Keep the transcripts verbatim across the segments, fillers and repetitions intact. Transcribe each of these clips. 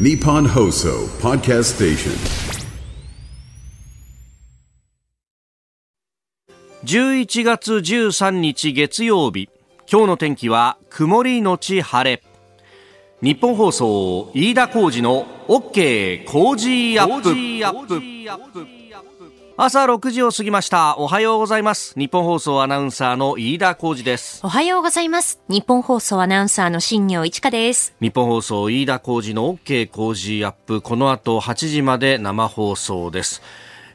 Nippon Hoso Podcast Station。 じゅういちがつじゅうさんにち月曜日、今日の天気は曇りのち晴れ。日本放送飯田浩司の OK 工事アップ。朝ろくじを過ぎました。おはようございます。日本放送アナウンサーの飯田浩司です。おはようございます。日本放送アナウンサーの新業一華です。日本放送飯田浩司の OK 工事アップ、この後はちじまで生放送です。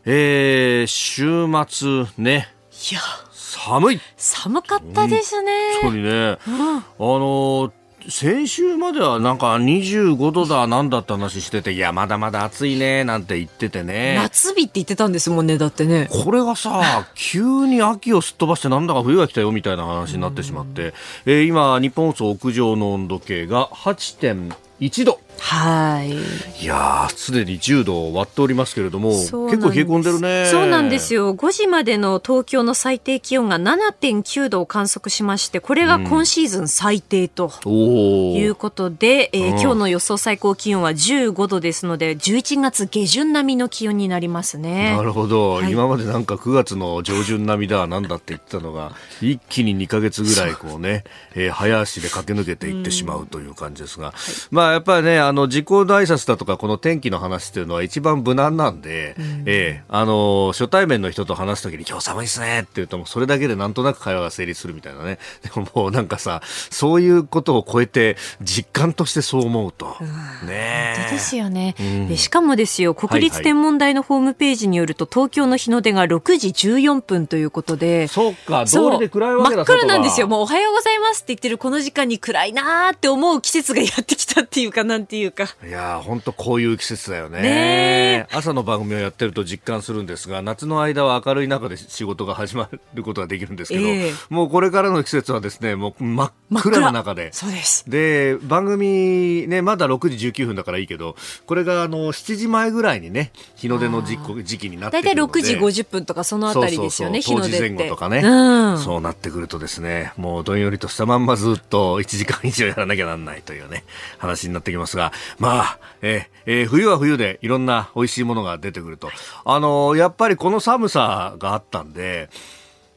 えー、週末ね、いや寒い、寒かったですね。本当にね、うん、あの先週まではなんかにじゅうごどだなんだって話してて、いやまだまだ暑いねなんて言っててね、夏日って言ってたんですもんね。だってね、これがさ急に秋をすっ飛ばしてなんだか冬が来たよみたいな話になってしまって、えー、今日本放送屋上の温度計が はちてんいちど、はい、いやすでにじゅうどを割っておりますけれども、結構冷え込んでるね。そうなんですよ。ごじまでの東京の最低気温が ななてんきゅうどを観測しまして、これが今シーズン最低ということで、うん、えー、今日の予想最高気温はじゅうごどですので、じゅういちがつ下旬並みの気温になりますね。なるほど、はい、今までなんかくがつの上旬並みだなんだって言ってたのが一気ににかげつぐらいこうね、えー、早足で駆け抜けていってしまうという感じですが、うん、はい、まあやっぱりね、あの自己挨拶だとかこの天気の話というのは一番無難なんで、うん、えー、あの初対面の人と話すときに今日寒いですねって言うと、もうそれだけでなんとなく会話が成立するみたいなね。でももうなんかさ、そういうことを超えて実感としてそう思うと、うん、ね、本当ですよね、うん、でしかもですよ、国立天文台のホームページによると、はいはい、東京の日の出がろくじじゅうよんぷんということで、そうか、どうりで暗いわけだ。真っ暗なんですよ。もうおはようございますって言ってるこの時間に暗いなーって思う季節がやってきたっていうか、なんていうか、いや本当こういう季節だよ ね, ね朝の番組をやってると実感するんですが、夏の間は明るい中で仕事が始まることができるんですけど、えー、もうこれからの季節はですね、もう真っ暗な中で、そうです。で番組ね、まだろくじじゅうきゅうふんだからいいけど、これがあのしちじまえぐらいにね、日の出の 時, 時期になってくるので、だいたいろくじごじゅっぷんとかそのあたりですよね。そうそうそう、日の出って当時前後とかね、うん、そうなってくるとですね、もうどんよりとしたまんまずっといちじかん以上やらなきゃなんないというね話になってきますが、まあ、えーえー、冬は冬でいろんな美味しいものが出てくると、あのー、やっぱりこの寒さがあったんで、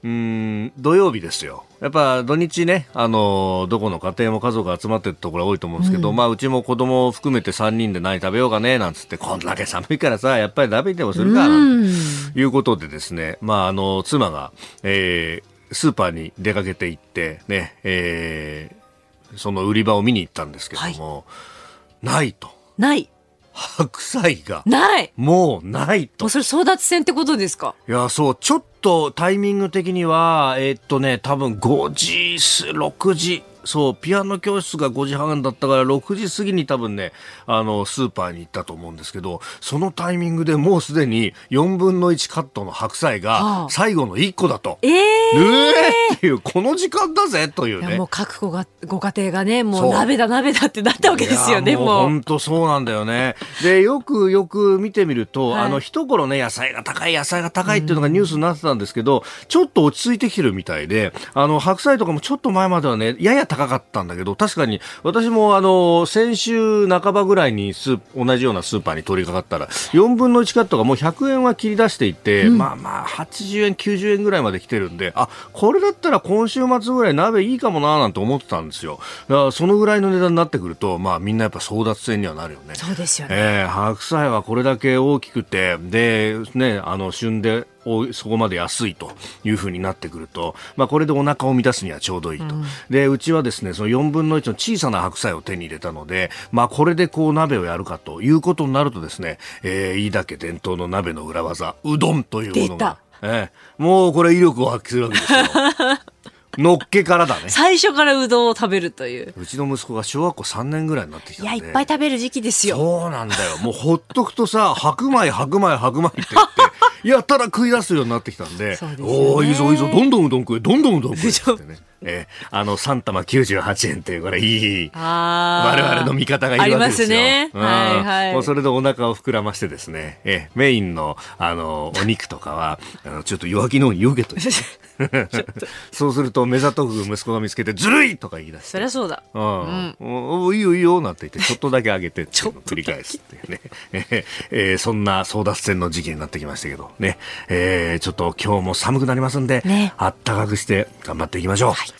うーん、土曜日ですよ。やっぱ土日ね、あのー、どこの家庭も家族が集まってるところが多いと思うんですけど、うん、まあうちも子供を含めてさんにんで何食べようかねなんつって、こんだけ寒いからさ、やっぱり鍋でもするかなんていうことでですね、まああのー、妻が、えー、スーパーに出かけて行ってね、えー、その売り場を見に行ったんですけども、はい、ないと。ない。白菜が。ない。もうないと。もうそれ争奪戦ってことですか？いや、そう。ちょっとタイミング的には、えー、っとね、多分ごじ、ろくじ。そう、ピアノ教室がごじはんだったから、ろくじ過ぎに多分ね、あの、スーパーに行ったと思うんですけど、そのタイミングでもうすでによんぶんのいちカットの白菜が最後のいっこだと。えー、えー、っていう、この時間だぜというね。いやもう各ごがご家庭がね、もう鍋だ鍋だってなったわけですよね。もう本当そうなんだよね。でよくよく見てみると、はい、あの一頃ね、野菜が高い野菜が高いっていうのがニュースになってたんですけど、ちょっと落ち着いてきてるみたいで、あの白菜とかもちょっと前まではね、やや高かったんだけど、確かに私もあの先週半ばぐらいにス同じようなスーパーに取り掛かったら、よんぶんのいちカットがもうひゃくえんは切り出していて、うん、まあまあはちじゅうえんきゅうじゅうえんぐらいまで来てるんで、あ、これだったら今週末ぐらい鍋いいかもななんて思ってたんですよ。だからそのぐらいの値段になってくると、まあみんなやっぱ争奪戦にはなるよね。そうですよね、えー、白菜はこれだけ大きくて、でね、あの旬でそこまで安いというふうになってくると、まあ、これでお腹を満たすにはちょうどいいと、うん、でうちはですね、そのよんぶんのいちの小さな白菜を手に入れたので、まあ、これでこう鍋をやるかということになるとですね、えー、飯田家伝統の鍋の裏技、うどんというものが、えー、もうこれ威力を発揮するわけですよのっけからだね。最初からうどんを食べるという。うちの息子が小学校さんねんぐらいになってきたんで、いやいっぱい食べる時期ですよ。そうなんだよ。もうほっとくとさ、白米白米白米って言ってやったら食い出すようになってきたんで、そうですよね、おーいいぞいいぞ、どんどんうどん食え、どんどんうどん食えってねえー、あのさんたまきゅうじゅうはちえんというこれいい我々の味方がいるわけですよ。ありますね、はいはい、もうそれでお腹を膨らましてですね、えー、メインの、あのお肉とかはあのちょっと弱気の方によけといてそうすると目ざとく息子が見つけてずるいとか言い出して、そりゃそうだ、うんうん、おいいよいいよなんて言ってちょっとだけあげてっていうのを繰り返すっていうね、えー、そんな争奪戦の時期になってきましたけどね、えー、ちょっと今日も寒くなりますんで、ね、あったかくして頑張っていきましょう、はい。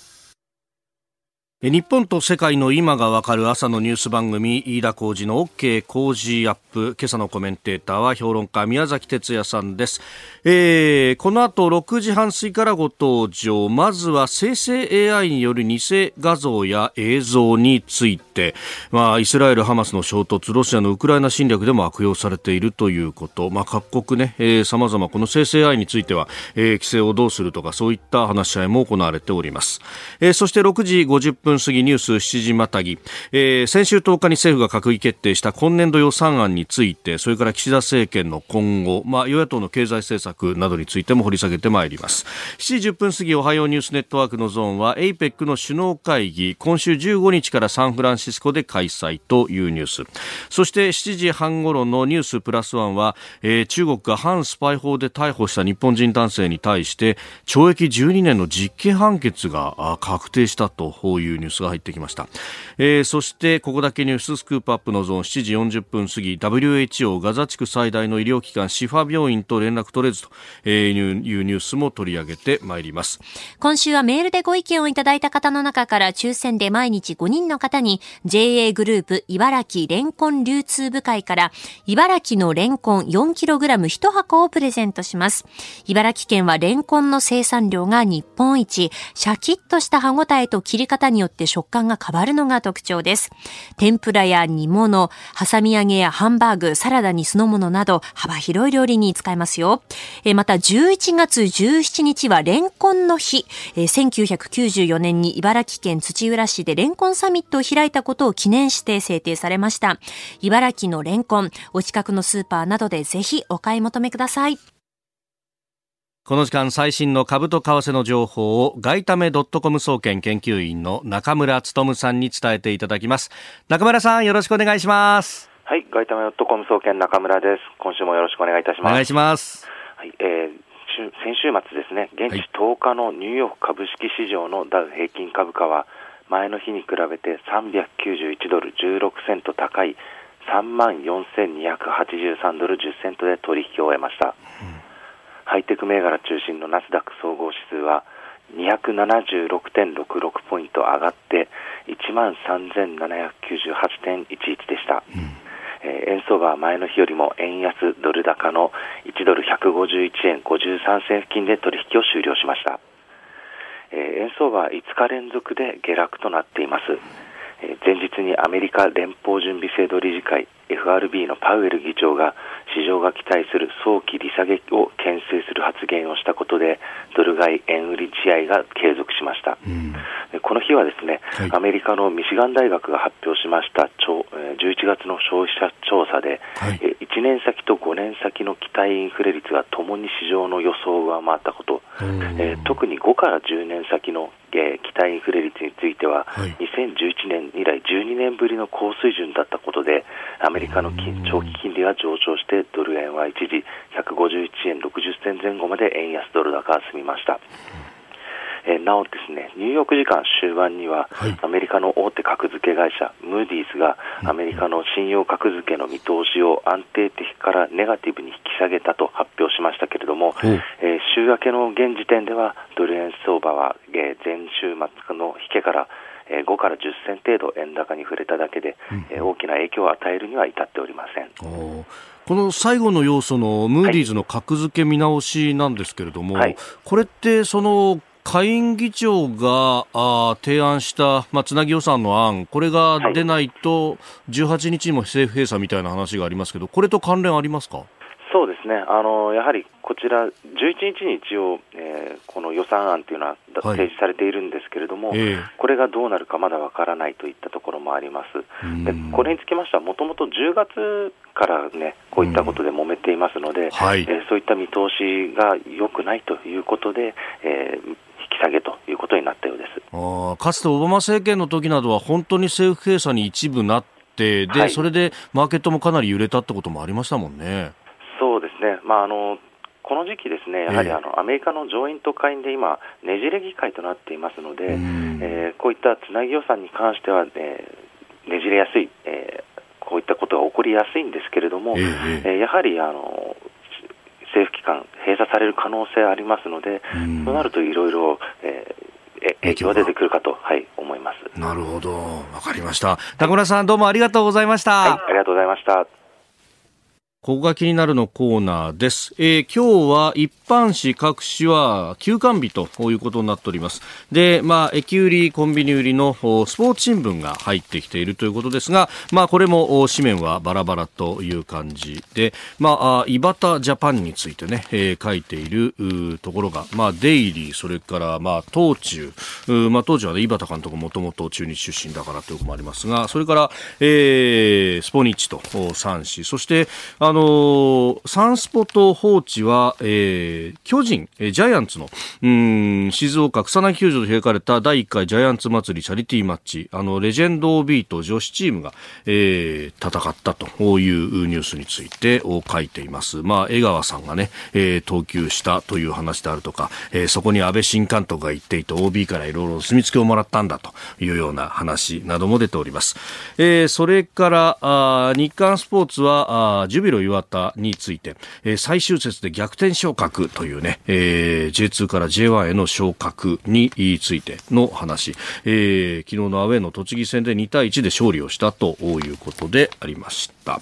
日本と世界の今がわかる朝のニュース番組、飯田浩司の OK 工事アップ。今朝のコメンテーターは評論家宮崎哲也さんです、えー、この後ろくじはん過ぎからご登場。まずは生成 エーアイ による偽画像や映像について、まあ、イスラエルハマスの衝突、ロシアのウクライナ侵略でも悪用されているということ、まあ、各国ね、えー、様々この生成 エーアイ については、えー、規制をどうするとかそういった話し合いも行われております、えー、そしてろくじごじゅっぷん過ぎニュースしちじまたぎ、えー、先週とおかに政府が閣議決定した今年度予算案について、それから岸田政権の今後、まあ、与野党の経済政策などについても掘り下げてまいります。しちじじゅっぷん過ぎおはようニュースネットワークのゾーンは エーペック の首脳会議、今週じゅうごにちからサンフランシスコで開催というニュース。そしてしちじはん頃のニュースプラスワンは、えー、中国が反スパイ法で逮捕した日本人男性に対して懲役じゅうにねんの実刑判決が確定したというニュースが入ってきました、えー、そしてここだけニューススクープアップのゾーンしちじよんじゅっぷん過ぎ ダブリューエイチオー ガザ地区最大の医療機関シファ病院と連絡取れずというニュースも取り上げてまいります。今週はメールでご意見をいただいた方の中から抽選で毎日ごにんの方に ジェーエー グループ茨城レンコン流通部会から茨城のレンコン よんキログラムいち 箱をプレゼントします。茨城県はレンコンの生産量が日本一、シャキッとした歯ごたえと切り方によって食感が変わるのが特徴です。天ぷらや煮物、挟み揚げやハンバーグ、サラダに酢の物など幅広い料理に使えますよ。えまたじゅういちがつじゅうしちにちはレンコンの日、えせんきゅうひゃくきゅうじゅうよねんに茨城県土浦市でレンコンサミットを開いたことを記念して制定されました。茨城のレンコン、お近くのスーパーなどでぜひお買い求めください。この時間最新の株と為替の情報を外為ドットコム総研研究員の中村努さんに伝えていただきます。中村さん、よろしくお願いします。はい、外為ドットコム総研中村です。今週もよろしくお願いいたします。お願いします。はい、えー先週末ですね、現地とおかのニューヨーク株式市場のダウ平均株価は前の日に比べてさんびゃくきゅうじゅういちドルじゅうろくセント高い さんまんよんせんにひゃくはちじゅうさんドルじゅっセントで取引を終えました。うんハイテク銘柄中心のナスダック総合指数は にひゃくななじゅうろくてんろくろく ポイント上がって いちまんさんぜんななひゃくきゅうじゅうはちてんいちいち でした、うん。えー、円相場は前の日よりも円安ドル高のいちドルひゃくごじゅういちえんごじゅうさんせん付近で取引を終了しました、えー、円相場はいつか連続で下落となっています。えー、前日にアメリカ連邦準備制度理事会 エフアールビー のパウエル議長が市場が期待する早期利下げを牽制する発言をしたことでドル買い円売り試合が継続しました。うん、この日はですね、はい、アメリカのミシガン大学が発表しましたじゅういちがつの消費者調査で、はい、いちねん先とごねん先の期待インフレ率がともに市場の予想を上回ったこと、えー、特にごからじゅうねん先の期待インフレ率については、はい、にせんじゅういちねん以来じゅうにねんぶりの高水準だったことでアメリカの長期金利が上昇してドル円は一時ひゃくごじゅういちえんろくじゅっせん前後まで円安ドル高が済みました。えー、なおですね、ニューヨーク時間終盤には、はい、アメリカの大手格付け会社ムーディーズがアメリカの信用格付けの見通しを安定的からネガティブに引き下げたと発表しましたけれども、はい、えー、週明けの現時点ではドル円相場は、えー、前週末の引けからごからじゅっせん程度円高に触れただけで、うん、大きな影響を与えるには至っておりません。おこの最後の要素のムーディーズの格付け見直しなんですけれども、はい、これってその下院議長があ提案した、まあ、つなぎ予算の案、これが出ないとじゅうはちにちにも政府閉鎖みたいな話がありますけど、これと関連ありますか？そうですね、あのやはりこちらじゅういちにちに一応、えー、この予算案というのは提示されているんですけれども、はい、えー、これがどうなるかまだわからないといったところもあります。でこれにつきましてはもともとじゅうがつから、ね、こういったことで揉めていますので、はい、えー、そういった見通しが良くないということで、えー引き下げということになったようです。あ、かつてオバマ政権の時などは本当に政府閉鎖に一部なってで、はい、それでマーケットもかなり揺れたってこともありましたもんね。そうですね、まああのこの時期ですね、やはりあのアメリカの上院と下院で今ねじれ議会となっていますので、えー、こういったつなぎ予算に関しては、ね、ねじれやすい、えー、こういったことが起こりやすいんですけれども、えーえー、やはりあの政府機関閉鎖される可能性ありますので、そうなるといろいろ影響が出てくるかと、はい、思います。なるほど、わかりました。田村さん、どうもありがとうございました。はい、ありがとうございました。ここが気になるのコーナーです、えー、今日は一般紙各紙は休刊日ということになっております。で、まあ、駅売りコンビニ売りのスポーツ新聞が入ってきているということですが、まあ、これも紙面はバラバラという感じで、まあ、イバタジャパンについてね、えー、書いているところが、まあ、デイリー、それから、まあ、東中、まあ、東中はね、イバタ監督もともと中日出身だからということもありますが、それから、えー、スポニッチとさん紙、そしてあのサンスポと報知は、えー、巨人、ジャイアンツのうーん静岡草薙球場で開かれただいいっかいジャイアンツ祭りチャリティーマッチ、あのレジェンド オービー と女子チームが、えー、戦ったというニュースについてを書いています。まあ、江川さんがね、えー、投球したという話であるとか、えー、そこに安倍新監督が行っていて オービー からいろいろお墨付きをもらったんだというような話なども出ております。えー、それからあ日刊スポーツはあジュビロ岩田について、えー、最終節で逆転昇格というね、えー、ジェイツー から ジェイワン への昇格についての話、えー、昨日のアウェーの栃木戦でにたいいちで勝利をしたということでありました。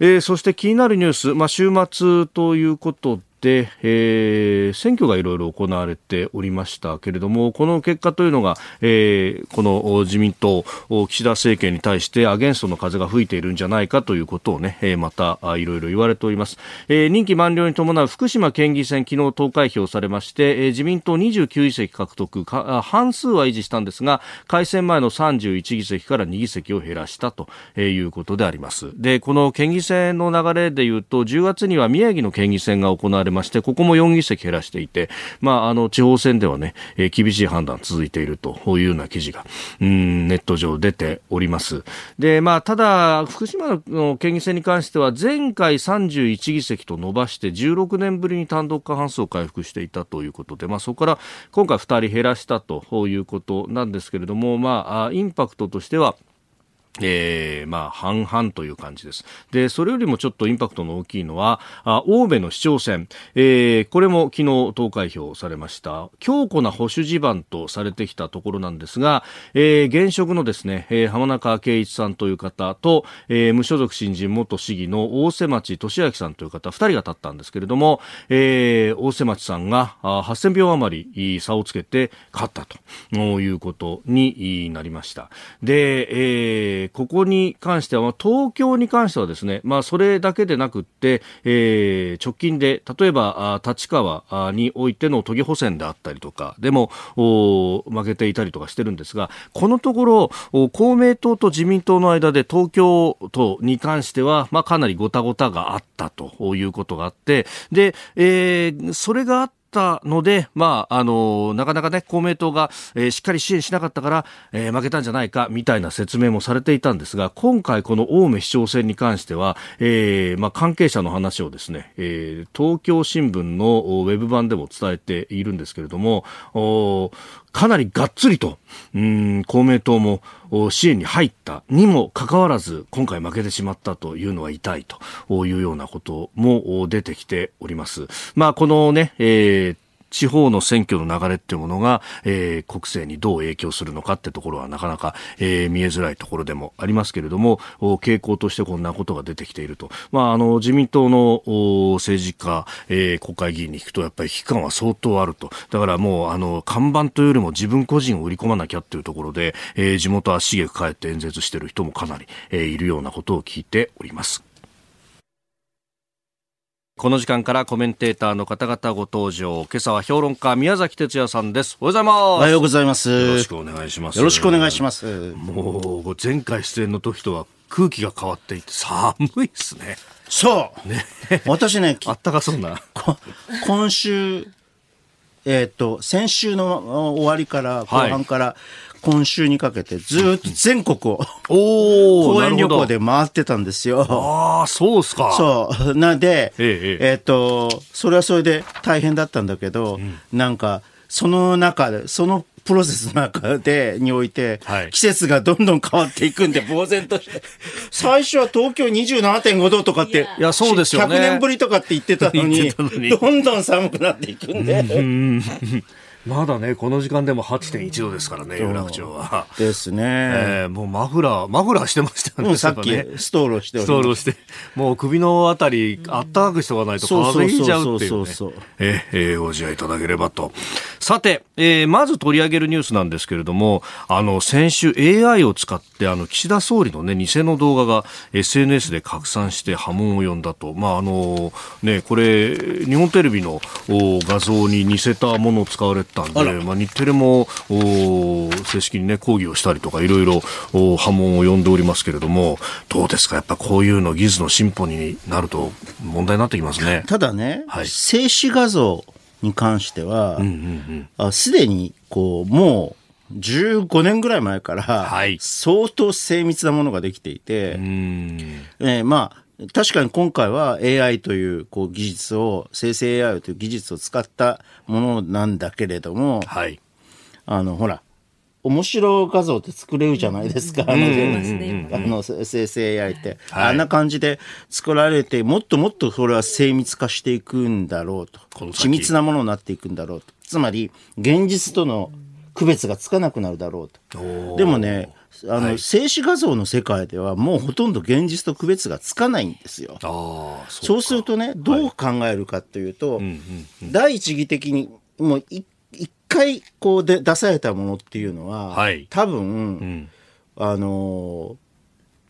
えー、そして気になるニュース、まあ、週末ということでで、えー、選挙がいろいろ行われておりましたけれども、この結果というのが、えー、この自民党岸田政権に対してアゲンストの風が吹いているんじゃないかということをね、えー、またいろいろ言われております。えー、任期満了に伴う福島県議選、昨日投開票されまして、えー、自民党にじゅうきゅうぎせき獲得か、半数は維持したんですが、改選前のさんじゅういちぎせきからにぎせきを減らしたということであります。で、この県議選の流れでいうと、じゅうがつには宮城の県議選が行われまして、ここもよんぎせき減らしていて、まあ、あの地方選では、ね、えー、厳しい判断続いているというような記事がうーんネット上出ております。で、まあ、ただ福島の県議選に関しては前回さんじゅういちぎせきと伸ばしてじゅうろくねんぶりに単独過半数を回復していたということで、まあ、そこから今回ふたり減らしたということなんですけれども、まあ、インパクトとしてはえー、まあ、半々という感じです。で、それよりもちょっとインパクトの大きいのは、あ、青梅の市長選、えー、これも昨日投開票されました。強固な保守地盤とされてきたところなんですが、えー、現職のですね、えー、浜中圭一さんという方と、えー、無所属新人元市議の大瀬町俊明さんという方、二人が立ったんですけれども、えー、大瀬町さんがはっせんひょう余り差をつけて勝ったということになりました。で、えーここに関しては、東京に関してはですね、まあ、それだけでなくって、えー、直近で例えば立川においての都議補選であったりとかでも負けていたりとかしてるんですが、このところ公明党と自民党の間で東京都に関しては、まあ、かなりごたごたがあったということがあって、で、えー、それがあってたので、まあ、あのなかなか、ね、公明党が、えー、しっかり支援しなかったから、えー、負けたんじゃないかみたいな説明もされていたんですが、今回この青梅市長選に関しては、えーまあ、関係者の話をですね、えー、東京新聞のウェブ版でも伝えているんですけれども、かなりがっつりとうーん公明党も支援に入ったにもかかわらず、今回負けてしまったというのは痛いというようなことも出てきております。まあ、このね、えー、地方の選挙の流れっていうものが、えー、国政にどう影響するのかってところはなかなか、えー、見えづらいところでもありますけれども、傾向としてこんなことが出てきていると。まあ、あの自民党の政治家、えー、国会議員に聞くとやっぱり危機感は相当あると。だからもうあの看板というよりも自分個人を売り込まなきゃっていうところで、えー、地元足しげく帰って演説している人もかなり、えー、いるようなことを聞いております。この時間からコメンテーターの方々ご登場。今朝は評論家宮崎哲也さんです。おはようございます。おはようございます。よろしくお願いします。よろしくお願いします。もう前回出演の時とは空気が変わっていて寒いですね。そうね。私ねあったかそうな今週えー、と先週の終わりから後半から今週にかけてずっと全国を、はい、講演旅行で回ってたんですよ。ああ、そうっすか。そうなので、えええー、とそれはそれで大変だったんだけど、うん、なんかその中でそのプロセスの中でにおいて、はい、季節がどんどん変わっていくんで呆然として最初は東京 にじゅうななてんご 度とかっていやそうですよ、ね、ひゃくねんぶりとかって言ってたの に, たのにどんどん寒くなっていくんでうんまだねこの時間でも はちてんいちどですからね有楽町はですね、えー、もうマフラーマフラーしてましたね、うん、さっきストールしておりますストールしてもう首のあたりあったかくしておかないと風邪ひいちゃうっていうねご自愛いただければと。さて、えー、まず取り上げるニュースなんですけれどもあの先週 エーアイ を使ってあの岸田総理の、ね、偽の動画が エスエヌエス で拡散して波紋を呼んだと、まああのね、これ日本テレビの画像に似せたものを使われたんで、まあ、日テレも正式に、ね、抗議をしたりとかいろいろ波紋を呼んでおりますけれどもどうですかやっぱこういうの技術の進歩になると問題になってきますね。ただね、はい、静止画像に関しては、すでにこうもうじゅうごねんぐらい前から相当精密なものができていて、はいえー、まあ確かに今回は エーアイ というこう技術を生成 エーアイ という技術を使ったものなんだけれども、はい、あのほら面白画像って作れるじゃないですか、あの生成 エーアイ って、はい、あんな感じで作られてもっともっとそれは精密化していくんだろうと緻密なものになっていくんだろうとつまり現実との区別がつかなくなるだろうとでもねあの、はい、静止画像の世界ではもうほとんど現実と区別がつかないんですよ。あそうかそうするとねどう考えるかというと、はいうんうんうん、第一義的にもう一一回こうで出されたものっていうのは、はい、多分、うん、あの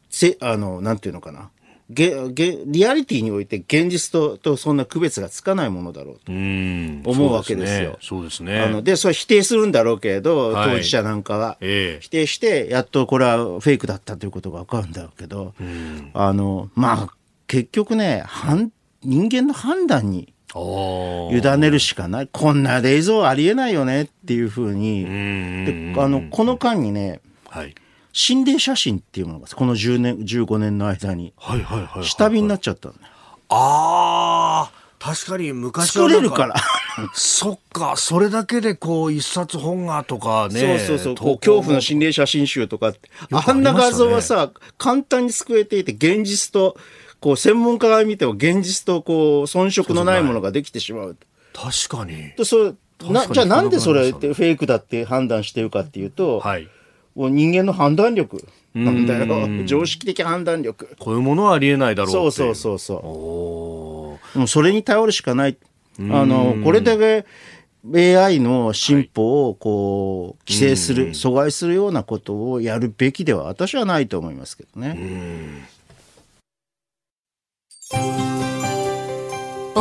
せあのなんていうのかなげげリアリティにおいて現実 と, とそんな区別がつかないものだろうと思うわけですよ。そうですね。あのでそれ否定するんだろうけれど、はい、当事者なんかは、ええ、否定してやっとこれはフェイクだったということが分かるんだろうけどうんあのまあ結局ね人間の判断に委ねるしかない。こんな冷蔵ありえないよねっていうふうにであのこの間にね、はい、心霊写真っていうものがこのじゅうねんじゅうごねんの間に下火になっちゃったのね。ああ確かに昔はなんか作れるからそっかそれだけでこう一冊本がとかねそうそうそうこう恐怖の心霊写真集とかってあんな画像はさ簡単に作れていて現実とこう専門家が見ても現実とこう遜色のないものができてしまう。確かに。それなじゃあなんでそれってフェイクだって判断してるかっていうと、はい、もう人間の判断力なんだよ。常識的判断力。こういうものはありえないだろうって。そうそうそうそう。おー。もうそれに頼るしかない。あのこれだけ エーアイ の進歩をこう規制する、はい、阻害するようなことをやるべきでは私はないと思いますけどね。うんお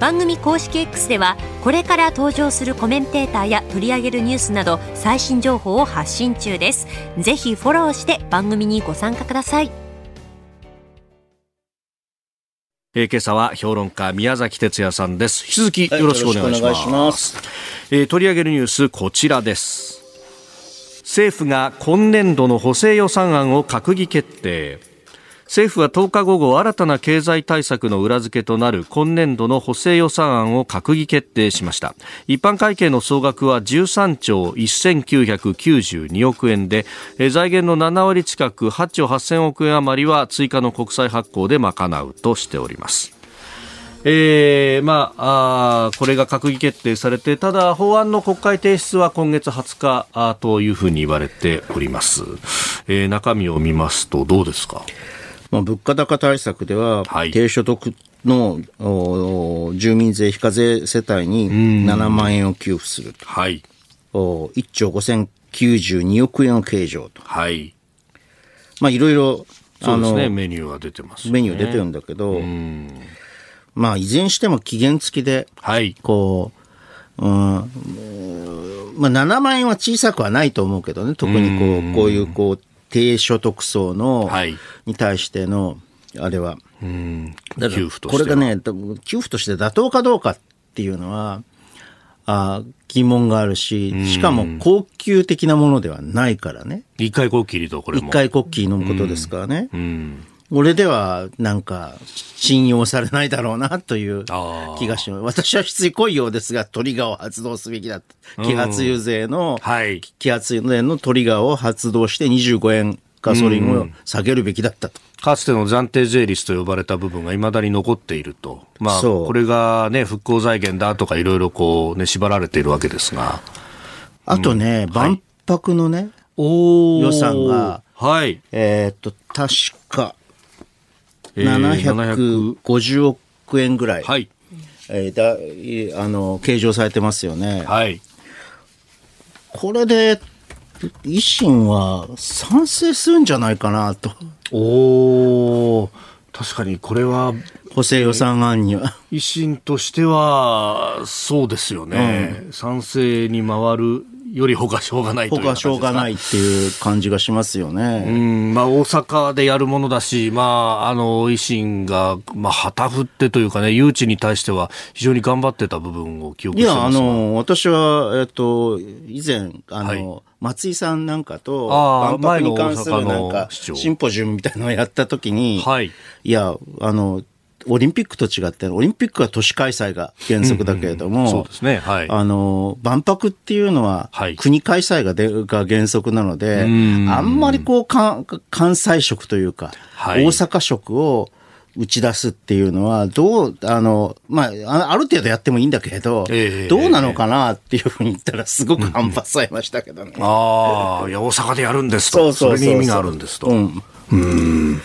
番組公式 X ではこれから登場するコメンテーターや取り上げるニュースなど最新情報を発信中です。ぜひフォローして番組にご参加ください。えー、今朝は評論家宮崎哲也さんです。引き続きよろしくお願いします。はい、よろしくお願いします。えー、取り上げるニュースこちらです。政府が今年度の補正予算案を閣議決定。政府はとおか午後、新たな経済対策の裏付けとなる今年度の補正予算案を閣議決定しました。一般会計の総額はじゅうさんちょうせんきゅうひゃくきゅうじゅうにおくえんで、財源のななわり近くはっちょうはっせんおくえん余りは追加の国債発行で賄うとしております。えーまあ、あこれが閣議決定されて、ただ法案の国会提出は今月はつかというふうに言われております。えー、中身を見ますとどうですか。まあ、物価高対策では、はい、低所得の住民税非課税世帯にななまんえんを給付すると、はい、いっちょうごせんきゅうじゅうにおくえんを計上と、はいまあ、いろいろそうです、ね、メニューは出てます、ね、メニュー出てるんだけど、うん、まあ、いずれにしても期限付きで、はい、こう、うん、まあ、ななまん円は小さくはないと思うけどね、特にこう、うん、こういうこう低所得層の、はい、に対してのあれは、うん、だからこれがね、給付として妥当かどうかっていうのはあ疑問があるし、しかも高級的なものではないからね。一回コッキリとこれも一回コッキリ飲むことですからね。うんうん、俺ではなんか信用されないだろうなという気がします。私は失意濃いようですがトリガーを発動すべきだ。揮発油税の、はい、揮発油税のトリガーを発動してにじゅうごえんガソリンを下げるべきだったと。かつての暫定税率と呼ばれた部分がいまだに残っていると、まあ、これが、ね、復興財源だとかいろいろこう、ね、縛られているわけですが、あとね、うん、万博のね、はい、予算が、はい、えー、っと確かななひゃくごじゅうおくえんぐらい、はい、えー、だあの計上されてますよね、はい、これで維新は賛成するんじゃないかなと。お、確かにこれは補正予算案には維新としてはそうですよね、うん、賛成に回るよりほかしょうがないという感じですか。ほかしょうがないっていう感じがしますよね。うん、まあ、大阪でやるものだし、まあ、あの維新が、まあ、旗振ってというかね、誘致に対しては非常に頑張ってた部分を記憶してますが、いや、あの私は、えっと、以前あの、はい、松井さんなんかと万博に関するなんかシンポジウムみたいなのをやったときに、はい、いやあのオリンピックと違ってオリンピックは都市開催が原則だけれども、うんうん、そうですね、はい、あの万博っていうのは国開催 が, で、はい、が原則なので、んあんまりこう関西色というか、はい、大阪色を打ち出すっていうのはどう あ, の、まあ、ある程度やってもいいんだけど、えー、どうなのかなっていうふうに言ったらすごく反発されましたけどね、うん、ああ、いや大阪でやるんですと、 そ, う そ, う そ, う そ, うそれに意味があるんですと、うん、うーん、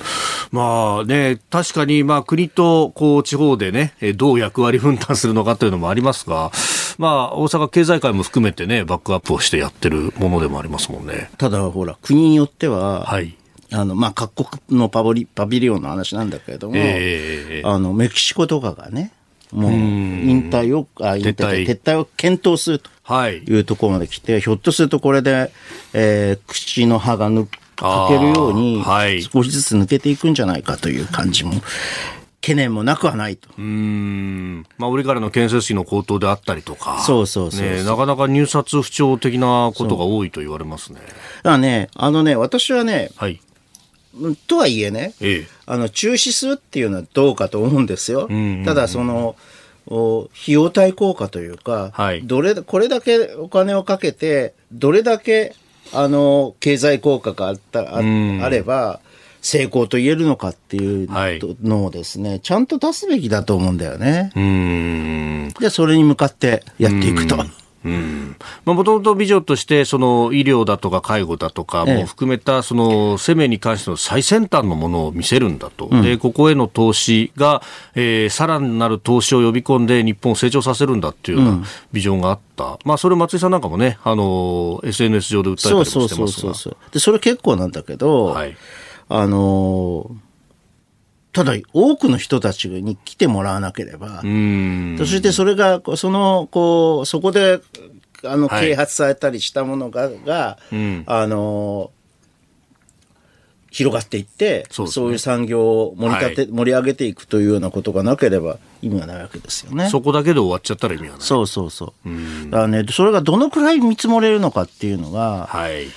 まあね、確かに、まあ、国とこう地方で、ね、どう役割分担するのかというのもありますが、まあ、大阪経済界も含めて、ね、バックアップをしてやってるものでもありますもんね。ただほら国によっては、はい、あのまあ、各国のパ ビ, パビリオンの話なんだけれども、えー、あのメキシコとかがね、もう引退をあ引退撤退撤退を検討するというところまで来て、はい、ひょっとするとこれで、えー、口の歯が抜くかけるように少しずつ抜けていくんじゃないかという感じも懸念もなくはないと。うーん、まあ、折からの建設費の高騰であったりとか、そうそうそうそう、ね、なかなか入札不調的なことが多いと言われますね。だからね、あのね、私はね、はい、とはいえね、ええ、あの中止するっていうのはどうかと思うんですよ、うんうんうん、ただその費用対効果というか、はい、どれこれだけお金をかけてどれだけあの経済効果があった、あ、あれば成功と言えるのかっていうのをですね、はい、ちゃんと出すべきだと思うんだよね。うーん、でそれに向かってやっていくと。もともとビジョンとしてその医療だとか介護だとかも含めたその生命に関しての最先端のものを見せるんだと、うん、でここへの投資が、えー、さらなる投資を呼び込んで日本を成長させるんだっていうようなビジョンがあった、うん、まあ、それ松井さんなんかもね、あの エスエヌエス 上で訴えたりもしてますが、そうそうそうそう、でそれ結構なんだけど、はい、あのーただ多くの人たちに来てもらわなければ、うん、そしてそれがそのこうそこであの啓発されたりしたものが、はい、が、うん、あの広がっていってそ う,、ね、そういう産業を盛 り, 立て、はい、盛り上げていくというようなことがなければ意味がないわけですよね。そこだけで終わっちゃったら意味がない。そうそうそう、うん、だからね、それがどのくらい見積もれるのかっていうのが、はい、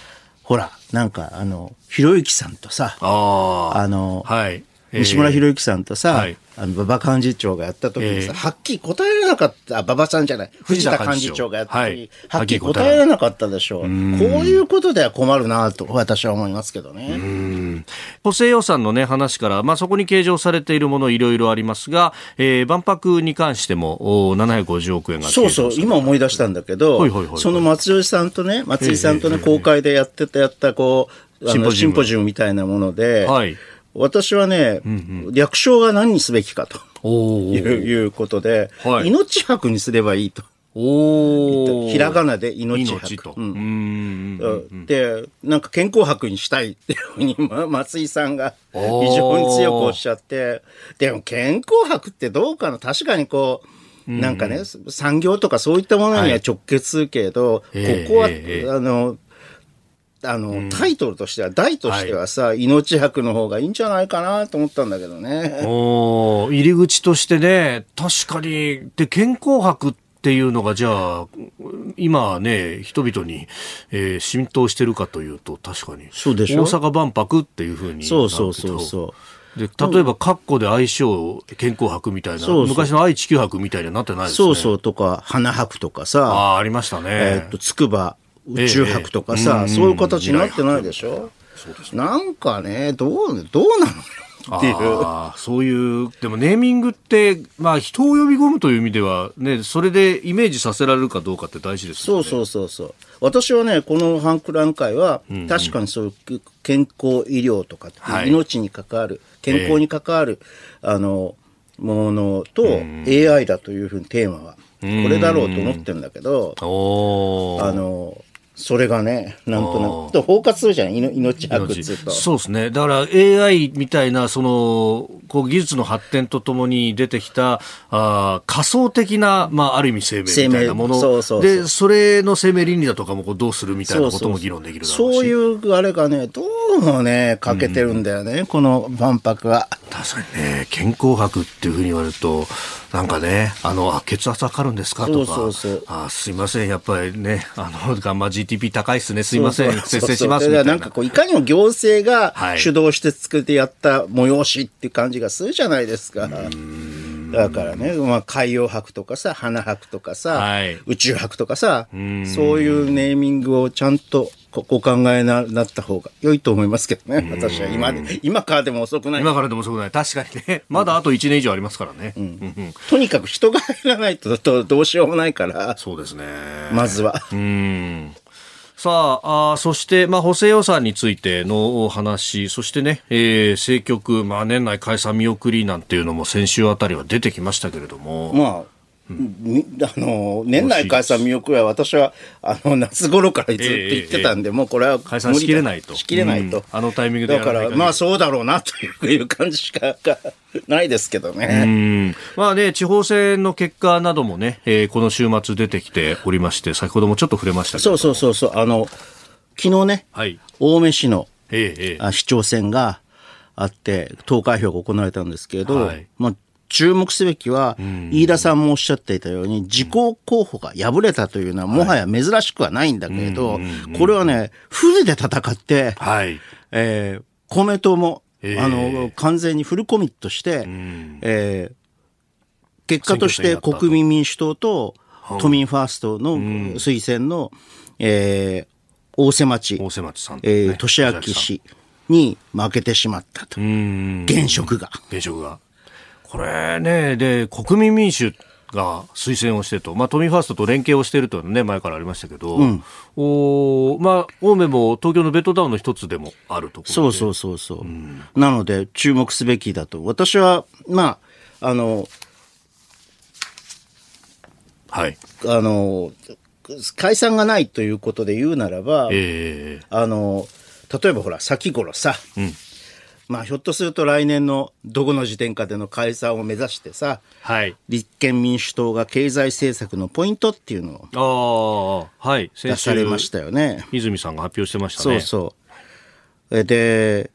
ほらなんかあのひろゆきさんとさああの、はいえー、西村ひろゆきさんとさ、はい、あの馬場幹事長がやった時にさ、えー、はっきり答えられなかった馬場さんじゃない藤田幹事長がやった時に、はい、はっきり答えられなかったでしょう。こういうことでは困るなと私は思いますけどね。うーん補正予算の、ね、話から、まあ、そこに計上されているものいろいろありますが、えー、万博に関してもななひゃくごじゅうおくえんが計上されている。そうそう今思い出したんだけど、はいはいはいはい、その松井さんとね松井さんとね、えー、公開でやってたやったこうシンポジウム、シンポジウムみたいなもので、はい私はね、うんうん、略称が何にすべきかということで、はい、命博にすればいいと。おひらがなで命博。うんうん、で、なんか健康博にしたいっていうふうに松井さんが非常に強くおっしゃって、でも健康博ってどうかな確かにこう、なんかね、うん、産業とかそういったものには直結するけど、はい、ここは、あの、あのうん、タイトルとしては題としてはさ、はい、命博の方がいいんじゃないかなと思ったんだけどね。お入り口としてね確かにで健康博っていうのがじゃあ今ね人々に、えー、浸透してるかというと確かにそうでしょ大阪万博っていう風になってそうそうそうそうで例えばカッコで愛称健康博みたいなそうそう昔の愛知球博みたいになってないですねそうそうとか花博とかさ あ, ありましたね、えー、っとつくば宇宙博とかさ、ええ、そういう形になってないでしょ。そうですね、なんかねどうどうなのっていうあそういうでもネーミングって、まあ、人を呼び込むという意味では、ね、それでイメージさせられるかどうかって大事ですよね。そうそうそうそう私はねこの博覧会は、うんうん、確かにそういう健康医療とか、はい、命に関わる健康に関わる、ええ、あのものと、うん、エーアイ だというふうにテーマは、うん、これだろうと思ってるんだけど、うん、おあのそれがね、なんとなく、包括するじゃん、命博っていうと。そうですね。だから エーアイ みたいな、その、こう技術の発展とともに出てきた、あ仮想的な、まあ、ある意味生命みたいなもの。そうそうそうで、それの生命倫理だとかもこうどうするみたいなことも議論できるだろうし。そういうあれがね、どうもね、欠けてるんだよね、うん、この万博は。確かにね、健康博っていうふうに言われると、なんかね、あの、あ血圧測るんですかとか、そうそうそうあすいません、やっぱりね、あの、ガンマ Gティーピー 高いっすねすいません節制しますみたいななんかこういかにも行政が主導して作ってやった催しっていう感じがするじゃないですか、はい、だからね、まあ、海洋博とかさ花博とかさ、はい、宇宙博とかさそういうネーミングをちゃんとお考えに な, なった方が良いと思いますけどね私は 今, 今からでも遅くない今からでも遅くない確かにねまだあといちねん以上ありますからね、うんうん、とにかく人が入らないとどうしようもないからそうですねまずはうんさあ、あそして、まあ、補正予算についてのお話、そしてね、えー、政局、まあ、年内解散見送りなんていうのも先週あたりは出てきましたけれども。まあうん、あの年内解散見送りは私はあの夏頃からずっと言ってたんで、ええええ、もうこれは解散しきれないとしきれないと、うん、あのタイミングでやらない限りだからまあそうだろうなという感じしかないですけどね。うんまあね地方選の結果などもね、えー、この週末出てきておりまして先ほどもちょっと触れましたけど。そうそうそうそうあの昨日ね、はい、青梅市の、ええ、あ市長選があって投開票が行われたんですけど、はい、まあ。注目すべきは、飯田さんもおっしゃっていたように、自公候補が敗れたというのは、もはや珍しくはないんだけれど、これはね、船で戦って、え、公明党も、あの、完全にフルコミットして、え、結果として国民民主党と都民ファーストの推薦の、え、大瀬町、え、利明氏に負けてしまったと。現職が。現職が。これね、で、国民民主が推薦をしてと、まあ、都民ファーストと連携をしているというのはね、前からありましたけど、うん、おまあ、青梅も東京のベッドタウンの一つでもあるところで。そうそうそうそう、うん。なので、注目すべきだと。私は、まあ、あの、はい。あの、解散がないということで言うならば、えー、あの、例えばほら、先頃さ、うんまあ、ひょっとすると来年のどこの時点かでの解散を目指してさ、はい、立憲民主党が経済政策のポイントっていうのを出されましたよね。はい、泉さんが発表してましたね。そうそう。で、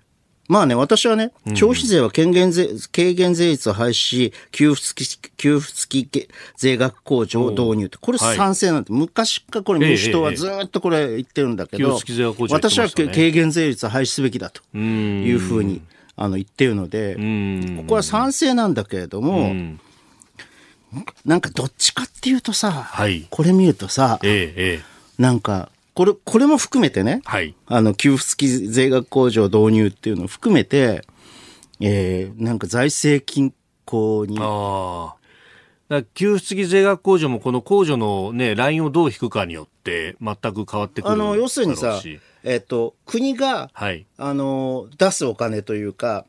まあね、私はね、消費税は軽減税、軽減税率を廃止し、給付付き、給付付き税額控除を導入って、これ賛成なんて、はい、昔からこれ民主党はずっとこれ言ってるんだけど、ええええ、私は軽減税率を廃止すべきだというふうにあの言ってるので、ここは賛成なんだけれども、なんかどっちかっていうとさ、はい、これ見るとさ、ええ、なんかこれ、これも含めてね、はい、あの給付付き税額控除導入っていうのを含めて、えー、なんか財政均衡に、あだ給付付き税額控除もこの控除の、ね、ラインをどう引くかによって全く変わってくるだろうし、あの要するにさ、えー、と国が、はい、あの出すお金というか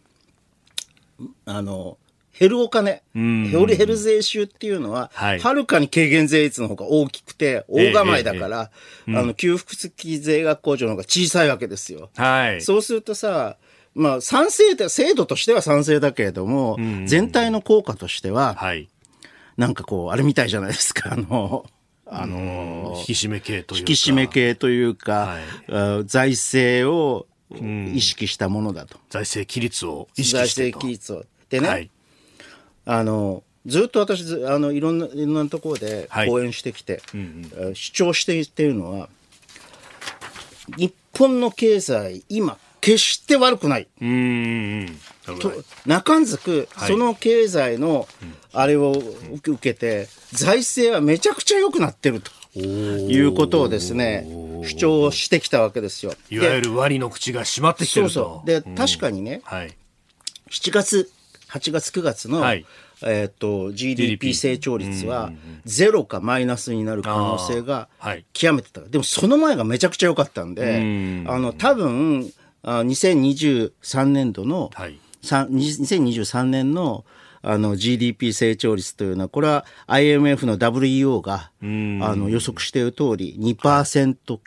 あの減るお金、より減る税収っていうのは、はい、はるかに軽減税率の方が大きくて、大構えだから、ええええ、あの、給付付き税額控除の方が小さいわけですよ。はい、そうするとさ、まあ、賛成で、制度としては賛成だけれども、うん、全体の効果としては、はい、なんかこう、あれみたいじゃないですか、あの、あの、引き締め系というか、引き締め系というか、はい、財政を意識したものだと。うん、財政規律を意識した。財政規律を。でね、はい、あのずっと私あのいろんな、いろんなところで講演してきて、はい、うんうん、主張していっているのは、日本の経済今決して悪くない、うーんと中んずく、はい、その経済のあれを受けて財政はめちゃくちゃ良くなってるということをですね、主張してきたわけですよ。いわゆるワニの口が閉まってきてると。そうそう。で、確かにね、はい、しちがつはちがつくがつの、はい、えー、と ジーディーピー 成長率はゼロかマイナスになる可能性が極めて高い。でもその前がめちゃくちゃ良かったんで、んあの多分にせんにじゅうさんねんどの、はい、にせんにじゅうさんねんのあの ジーディーピー 成長率というのは、これは アイエムエフ の ダブリューイーオー があの予測している通り にパーセント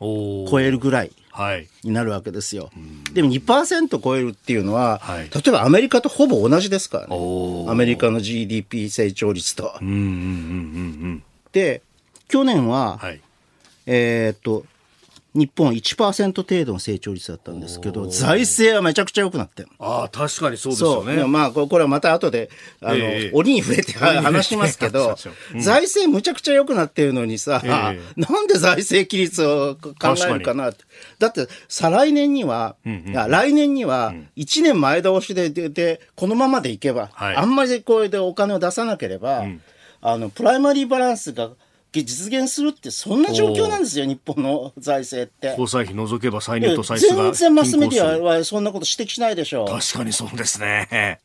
超えるぐらい。はい、になるわけですよ。でも にパーセント 超えるっていうのは、はい、例えばアメリカとほぼ同じですからね。アメリカの ジーディーピー 成長率と。うんうんうんうんうん、で、去年は、はい、えー、と日本 いちパーセント 程度の成長率だったんですけど、財政はめちゃくちゃ良くなってる。ああ、確かにそうですよね。そう、まあ、これはまた後であの、えー、折に触れて話しますけど、うん、財政むちゃくちゃ良くなってるのにさ、えー、なんで財政規律を考えるかなって。だって再来年には、うんうん、来年にはいちねんまえ倒し で, で, でこのままでいけば、はい、あんまりこれでお金を出さなければ、うん、あのプライマリーバランスが実現するって、そんな状況なんですよ、日本の財政って。交際費除けば歳入と歳出が均衡する。全然マスメディアはそんなこと指摘しないでしょう。確かにそうですね。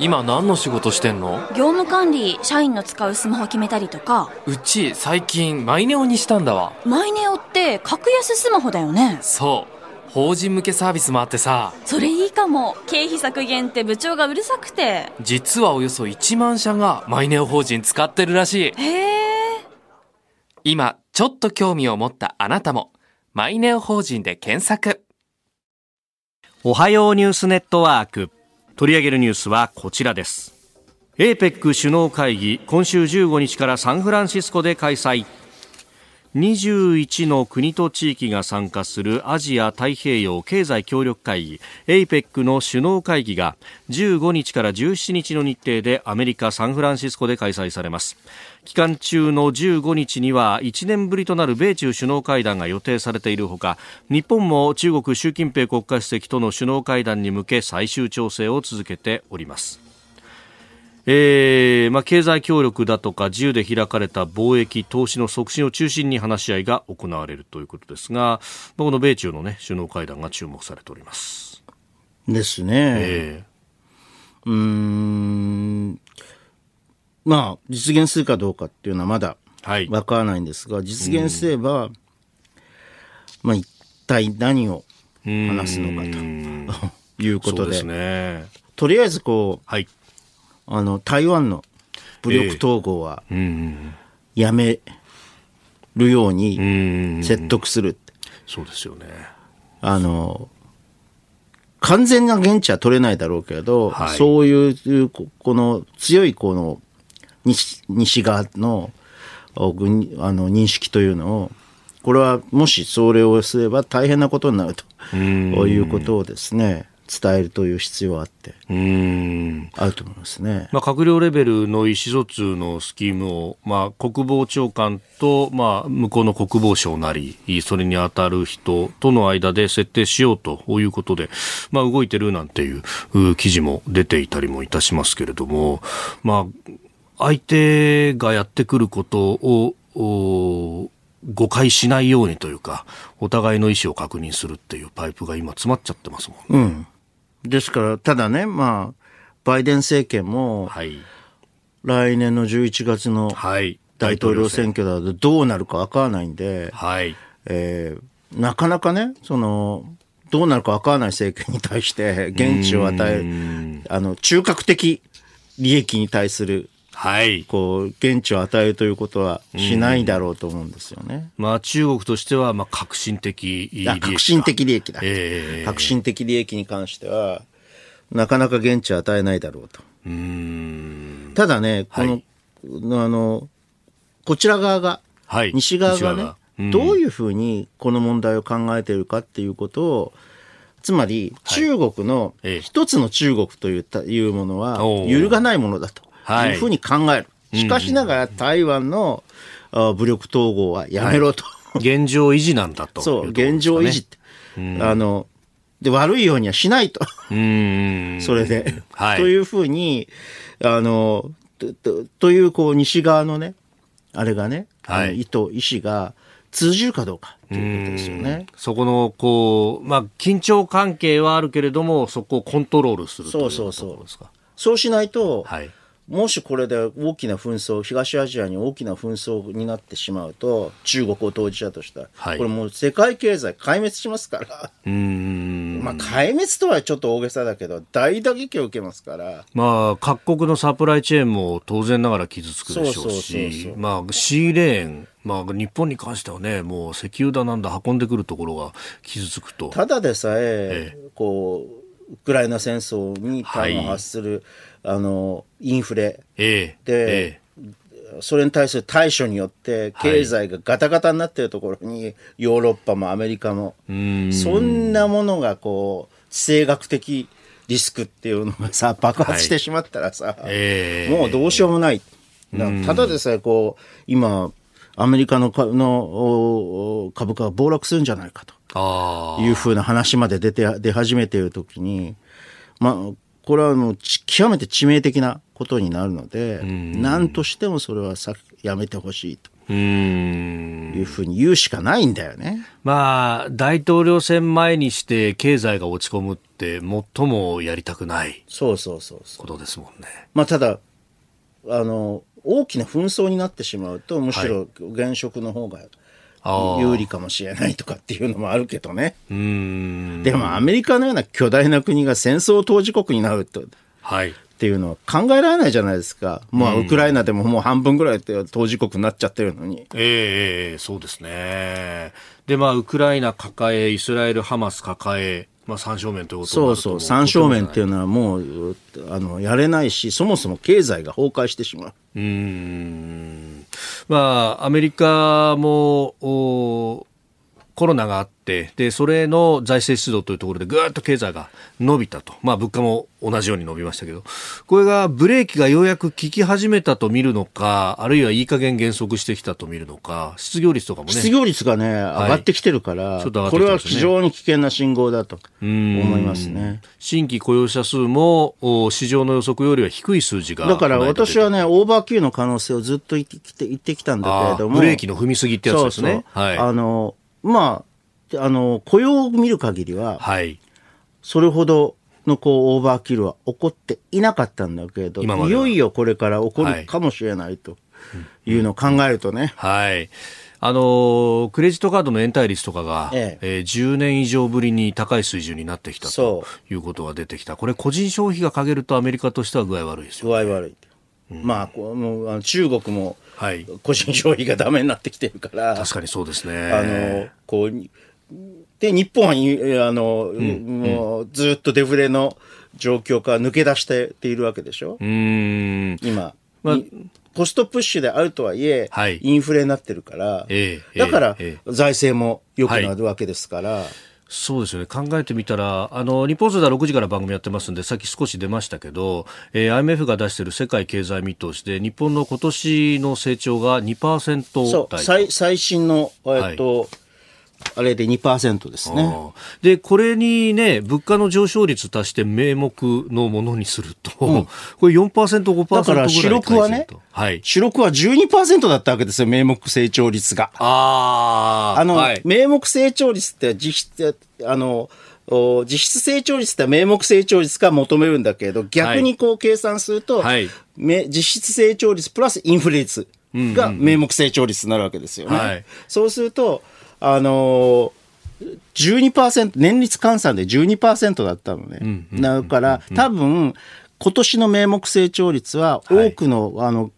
今何の仕事してんの？業務管理、社員の使うスマホ決めたりとか。うち最近マイネオにしたんだわ。マイネオって格安スマホだよね。そう。法人向けサービスもあってさ。それいいかも。経費削減って部長がうるさくて。実はおよそいちまんしゃがマイネオ法人使ってるらしい。へー。今ちょっと興味を持ったあなたもマイネオ法人で検索。おはようニュースネットワーク、取り上げるニュースはこちらです。 エーペック 首脳会議、今週じゅうごにちからサンフランシスコで開催。にじゅういちの国と地域が参加するアジア太平洋経済協力会議 エーペック の首脳会議がじゅうごにちからじゅうしちにちの日程でアメリカ・サンフランシスコで開催されます。期間中のじゅうごにちにはいちねんぶりとなる米中首脳会談が予定されているほか、日本も中国習近平国家主席との首脳会談に向け最終調整を続けております。えーまあ、経済協力だとか自由で開かれた貿易投資の促進を中心に話し合いが行われるということですが、まあ、この米中の、ね、首脳会談が注目されておりますですね、えー、うーんまあ実現するかどうかっていうのはまだわからないんですが、はい、実現すれば、うんまあ、一体何を話すのかということ で, そうです、ね、とりあえずこう、はい、あの台湾の武力統合はやめるように説得する。そうですよね。あの完全な言質は取れないだろうけれど、はい、そういうこの強いこの 西, 西側のあの認識というのを、これはもしそれをすれば大変なことになるということをですね伝えるという必要があってうーんあると思いますね。まあ、閣僚レベルの意思疎通のスキームを、まあ、国防長官と、まあ、向こうの国防省なりそれに当たる人との間で設定しようということで、まあ、動いてるなんていう記事も出ていたりもいたしますけれども、まあ、相手がやってくることを誤解しないようにというかお互いの意思を確認するっていうパイプが今詰まっちゃってますもんね。うんですからただね、まあ、バイデン政権も、はい、来年のじゅういちがつの大統領選挙だとどうなるか分からないんで、はいえー、なかなかねそのどうなるか分からない政権に対して言質を与えるあの中核的利益に対するはい、こう言質を与えるということはしないだろうと思うんですよね。うんまあ、中国としてはまあ革新的利益だ革新的利益だ、えー、革新的利益に関してはなかなか言質を与えないだろうと。うーんただねこの、はい、あのこちら側が、はい、西側がね側が、うん、どういうふうにこの問題を考えているかっていうことをつまり中国の、はいえー、一つの中国という、いうものは揺るがないものだとはい、いうふうに考える。しかしながら台湾の武力統合はやめろと、うん、現状維持なんだとそう現状維持って、うん、あので悪いようにはしないとうんそれで、はい、というふうにあの と, と, というこう西側のねあれがね、はい、意図意思が通じるかどうかということですよね。そこのこう、まあ、緊張関係はあるけれどもそこをコントロールするということですか。そうそうそう。そうしないと、はいもしこれで大きな紛争東アジアに大きな紛争になってしまうと中国を当事者としたら、はい、これもう世界経済壊滅しますからうーん、まあ、壊滅とはちょっと大げさだけど大打撃を受けますから、まあ、各国のサプライチェーンも当然ながら傷つくでしょうしシーレーン、まあ、日本に関してはねもう石油だなんだ運んでくるところが傷つくとただでさえ、ええ、こうウクライナ戦争に端を発する、はい、あのインフレで、ええ、それに対する対処によって経済がガタガタになっているところにヨーロッパもアメリカもそんなものがこう地政学的リスクっていうのがさ爆発してしまったらさ、はい、もうどうしようもない、えー、ただでさえこう今アメリカ の, の株価が暴落するんじゃないかとあいうふうな話まで 出, て出始めているときに、まあ、これはもう極めて致命的なことになるので何としてもそれはさやめてほしいとうーんいうふうに言うしかないんだよね。まあ、大統領選前にして経済が落ち込むって最もやりたくないそうそうそうそうことですもんね。まあ、ただあの大きな紛争になってしまうとむしろ現職の方が、はい有利かもしれないとかっていうのもあるけどね。うーんでもアメリカのような巨大な国が戦争当事国になると、はい、っていうのは考えられないじゃないですか。まあウクライナでももう半分ぐらい当事国になっちゃってるのに。ええー、そうですね。でまあウクライナ抱えイスラエルハマス抱え、まあ、三正面ということになると思う。そうそう三正面っていうのはもうあのやれないしそもそも経済が崩壊してしまう。うーんまあ、アメリカもコロナがあってでそれの財政出動というところでぐーっと経済が伸びたと、まあ、物価も同じように伸びましたけどこれがブレーキがようやく効き始めたと見るのかあるいはいい加減減速してきたと見るのか失業率とかもね失業率がね上がってきてるから、はい、ちょっと上がってきてますね。これは非常に危険な信号だと思いますね。新規雇用者数も市場の予測よりは低い数字がだから私はねオーバーQの可能性をずっと言ってきて、言ってきたんだけれどもブレーキの踏みすぎってやつですね。そうそう、はい、あのまああの雇用を見る限りは、はい、それほどのこうオーバーキルは起こっていなかったんだけれどいよいよこれから起こるかもしれないというのを考えるとね、はいうんはい、あのクレジットカードの延滞率とかが、えええー、じゅうねん以上ぶりに高い水準になってきたということが出てきた。これ個人消費がかげるとアメリカとしては具合悪いですよね。具合悪い、うんまあ、この中国も個人消費がダメになってきてるから、はい、確かにそうですね。あのこうで日本はあの、うん、もうずっとデフレの状況から抜け出しているわけでしょ。うーん今、まあ、コストプッシュであるとはいえ、はい、インフレになってるから、えー、だから、えー、財政も良くなるわけですから、はい、そうですよね。考えてみたら、あの、日本総ではろくじから番組やってますんで、さっき少し出ましたけど、えー、アイエムエフ が出している世界経済見通しで、日本の今年の成長が にパーセント 台。最、最新の、えっと、はい、あれで にパーセント ですね。で、これにね、物価の上昇率足して名目のものにすると、うん、これ よんパーセント、ごパーセント ぐらい。だから主力はね、はい、主力は じゅうにパーセント だったわけですよ、名目成長率が。ああの、はい、名目成長率って実質、あの、実質成長率って名目成長率が求めるんだけど、逆にこう計算すると、はいはい、実質成長率プラスインフレ率が名目成長率になるわけですよね。うんうんうん、はい、そうすると、あのー、じゅうにパーセント、年率換算で じゅうにパーセント だったのね。うんうんうんうん、だから、多分、今年の名目成長率は、多くの、はい、あの、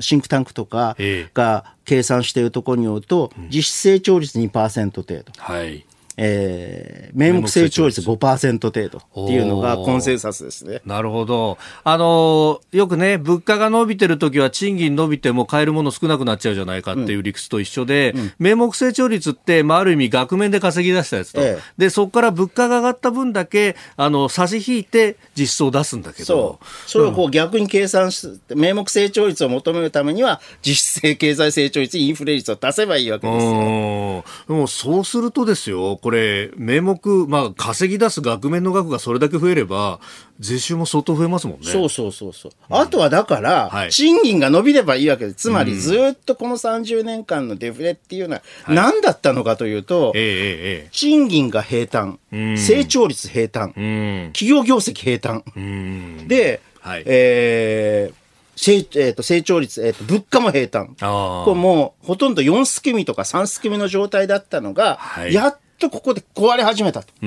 シンクタンクとかが計算しているところによると、実質成長率 にパーセント 程度。はい、えー、名目成長率 ごパーセント 程度っていうのがコンセンサスですね。なるほど。あのよくね、物価が伸びてるときは賃金伸びても買えるもの少なくなっちゃうじゃないかっていう理屈と一緒で、うんうん、名目成長率って、まあ、ある意味額面で稼ぎ出したやつと、ええ、でそこから物価が上がった分だけあの差し引いて実質を出すんだけど、そうそれをこう逆に計算して、うん、名目成長率を求めるためには実質経済成長率、インフレ率を出せばいいわけですよ。でもそうするとですよ、これ名目、まあ、稼ぎ出す額面の額がそれだけ増えれば税収も相当増えますもんね。そうそうそうそう、うん、あとはだから、はい、賃金が伸びればいいわけです。つまりずっとこのさんじゅうねんかんのデフレっていうのは何だったのかというと、はい、えーえー、賃金が平坦、うん、成長率平坦、うん、企業業績平坦、うん、で、はい、えー成えー、と成長率、えー、と物価も平坦、あ、これもうほとんどよんすくみとかさんすくみの状態だったのが、はい、やっとここで壊れ始めたとい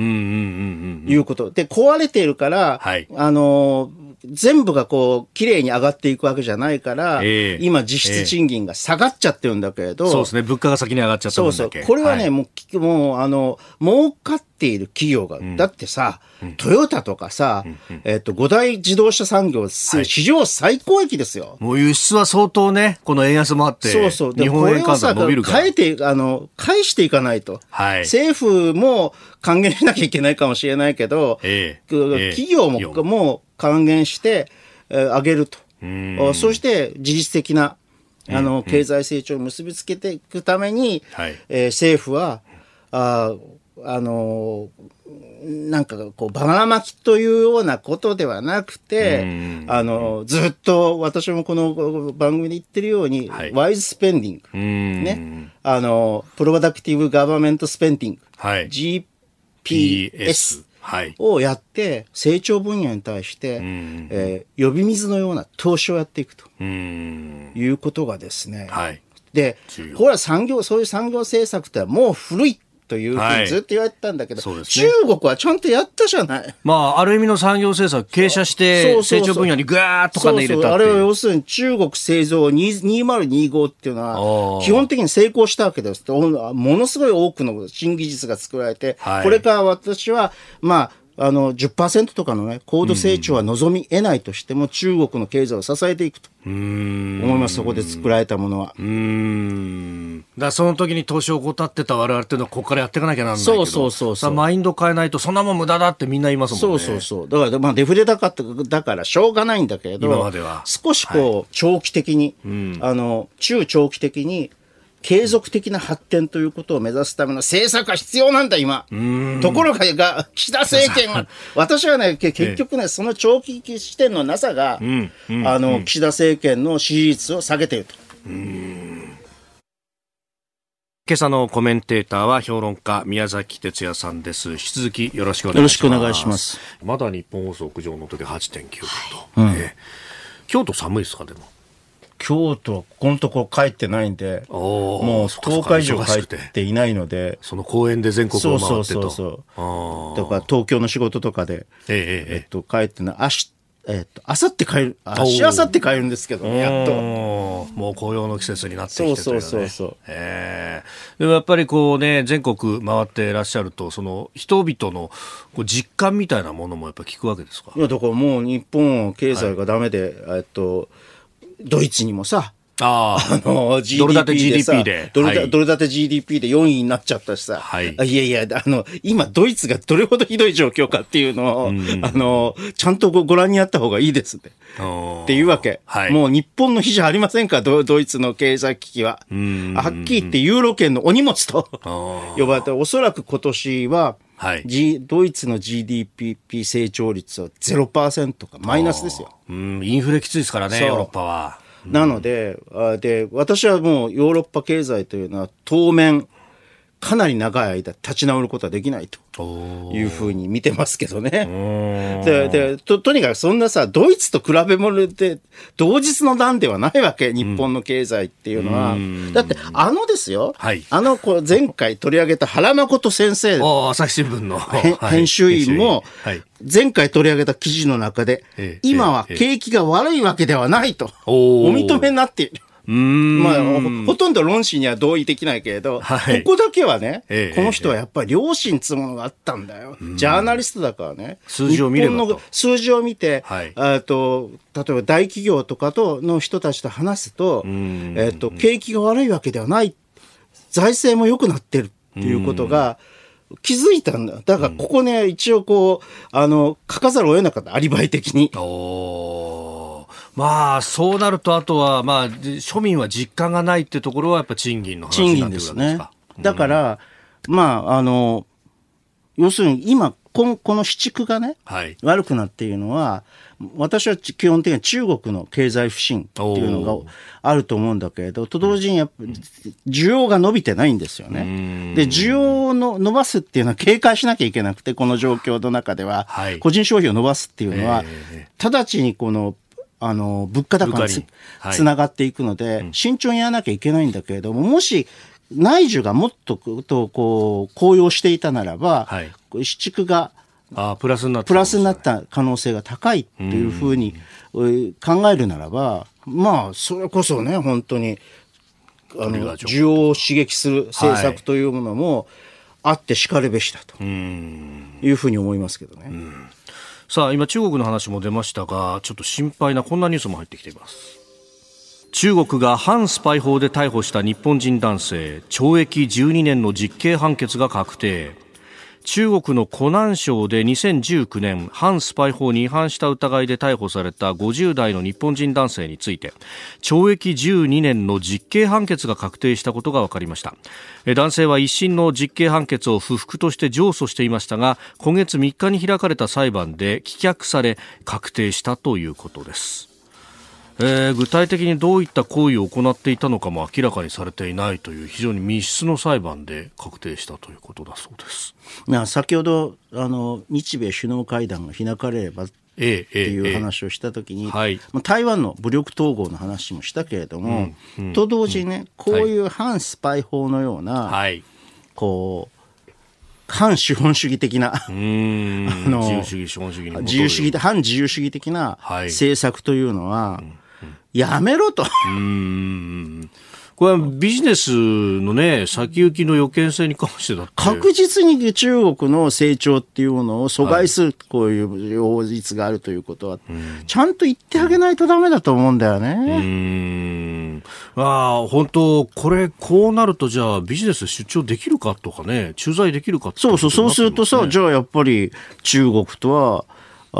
うことで、壊れているから、はい、あのー、全部がこう綺麗に上がっていくわけじゃないから、えー、今実質賃金が下がっちゃってるんだけれど、えー、そうですね、物価が先に上がっちゃった分だけ。そうそう、これはね、はい、もう、もうあの儲かっている企業が、うん、だってさ、うん、トヨタとかさ、うんうん、えー、とご大自動車産業、はい、史上最高益ですよ。もう輸出は相当ね、この円安もあって、そうそう、日本円換算伸びるから、変えて、あの返していかないと、はい、政府も還元しなきゃいけないかもしれないけど、えー、企業も、えー、もう還元して、えー、上げると、そして自律的なあの経済成長を結びつけていくために、はい、えー、政府はああのー、なんかこうバナナ巻きというようなことではなくて、あのー、ずっと私もこの番組で言ってるように、はい、ワイズスペンディング、ね、あのー、プロダクティブガバメントスペンディング、はい、ジーピーエスはい、をやって成長分野に対して、えー、呼び水のような投資をやっていくということがですね、はい、でこれは産業、そういう産業政策ってもう古いというふうにずっと言われてたんだけど、はい、ね、中国はちゃんとやったじゃない。まあある意味の産業政策傾斜して成長分野にぐわーっと金入れたっていう。そうそうそう、あれは要するに中国製造にせんにじゅうごっていうのは基本的に成功したわけです。ものすごい多くの新技術が作られて、はい、これから私はまああの じゅっパーセント とかのね、高度成長は望み得ないとしても、うん、中国の経済を支えていくと思います。そこで作られたものは。うーん、だその時に投資を怠ってた我々っていうのはここからやっていかなきゃなんないけど、そうそうそうそう、マインド変えないとそんなもん無駄だってみんな言いますもんね。そうそうそう、だから、まあ、デフレだかだからしょうがないんだけれど、今までは少しこう、はい、長期的に、うん、あの中長期的に継続的な発展ということを目指すための政策が必要なんだ今。ところが岸田政権は私はね、結局ね、その長期視点のなさが、うんうん、あの岸田政権の支持率を下げていると。うーん、今朝のコメンテーターは評論家宮崎哲也さんです。引き続きよろしくお願いします。よろしくお願いします。まだ日本放送屋上の時 はちてんきゅうど、はい、うん、えー、京都寒いですか。でも京都はここのところ帰ってないんで、もうとおか以上帰っていないので、その公園で全国を回ってと、そうそうそう、とか東京の仕事とかで、えええっと、帰ってない、あし、えっと、あさって帰る、あしあさって帰るんですけど、ね、やっともう紅葉の季節になってきてというかね、そうそうそうそう、えー、でもやっぱりこうね、全国回ってらっしゃると、その人々のこう実感みたいなものもやっぱ聞くわけですか。いや、だからもう日本経済がダメで、はい、えっとドイツにもさ、ああの ジーディーピー ドル建て ジーディーピー でドル、はい、ドル建て ジーディーピー でよんいになっちゃったしさ、はい、いやいやあの今ドイツがどれほどひどい状況かっていうのを、うん、あのちゃんと ご, ご覧になった方がいいですねっていうわけ、はい、もう日本の日じゃありませんか ド, ドイツの経済危機は、うん、はっきり言ってユーロ圏のお荷物と呼ばれておそらく今年は、はい、G、ドイツの ジーディーピー 成長率は ゼロパーセント かマイナスですよ、うん、インフレきついですからねヨーロッパは。なので、で、私はもうヨーロッパ経済というのは当面かなり長い間立ち直ることはできないというふうに見てますけどね。で、で、と、とにかくそんなさ、ドイツと比べ物で同日の段ではないわけ、日本の経済っていうのは。うん、だって、あのですよ、はい、あのこう前回取り上げた原誠先生、朝日新聞の編集員も、はい、前回取り上げた記事の中で、はい、今は景気が悪いわけではないと、お認めになっている。うーんまあ、ほとんど論旨には同意できないけれど、はい、ここだけはね、ええ、この人はやっぱり良心つものがあったんだよ、うん、ジャーナリストだからね数字を見ればと日本の数字を見て、はい、あと例えば大企業とかとの人たちと話すと、うんえー、と景気が悪いわけではない財政も良くなってるっていうことが気づいたんだ。だからここね、うん、一応こうあの書かざるを得なかったアリバイ的に。おーまあ、そうなるとあとは、まあ、庶民は実感がないっていうところはやっぱ賃金の話になってくるんですか。賃金ですね。だから、うん、まあ、あの要するに今この市地区がね、はい、悪くなっているのは私は基本的に中国の経済不振っていうのがあると思うんだけれどと同時にやっぱ需要が伸びてないんですよね。で需要をの伸ばすっていうのは警戒しなきゃいけなくてこの状況の中では、はい、個人消費を伸ばすっていうのは、えー、直ちにこのあの物価高に つ,、はい、つながっていくので、うん、慎重にやらなきゃいけないんだけれどももし内需がもっとこう高揚していたならば、はい、市地区があプラスになった、ね、プラスになった可能性が高いというふうに考えるならばまあそれこそね本当にあの需要を刺激する政策というものもあってしかるべしだというふうに思いますけどね。うんさあ今中国の話も出ましたがちょっと心配なこんなニュースも入ってきています。中国が反スパイ法で逮捕した日本人男性懲役じゅうにねんの実刑判決が確定。中国の湖南省でにせんじゅうきゅうねん反スパイ法に違反した疑いで逮捕されたごじゅう代の日本人男性について懲役じゅうにねんの実刑判決が確定したことが分かりました。男性は一審の実刑判決を不服として上訴していましたが今月みっかに開かれた裁判で棄却され確定したということです。えー、具体的にどういった行為を行っていたのかも明らかにされていないという非常に密室の裁判で確定したということだそうです。まあ、先ほどあの日米首脳会談が開かれればっていう話をしたときに、ええええはい、台湾の武力統合の話もしたけれども、うんうん、と同時にね、うん、こういう反スパイ法のような、はい、こう反資本主義的なあの自由主義資本主義に自由主義反自由主義的な政策というのは、はいうんやめろとうーんこれはビジネスの、ね、先行きの予見性に関してだって確実に中国の成長っていうものを阻害する、はい、こういう法律があるということはちゃんと言ってあげないとダメだと思うんだよね。うーんああ本当これこうなるとじゃあビジネス出張できるかとかね駐在できるかってそうそうそうするとさ、ね、じゃあやっぱり中国とは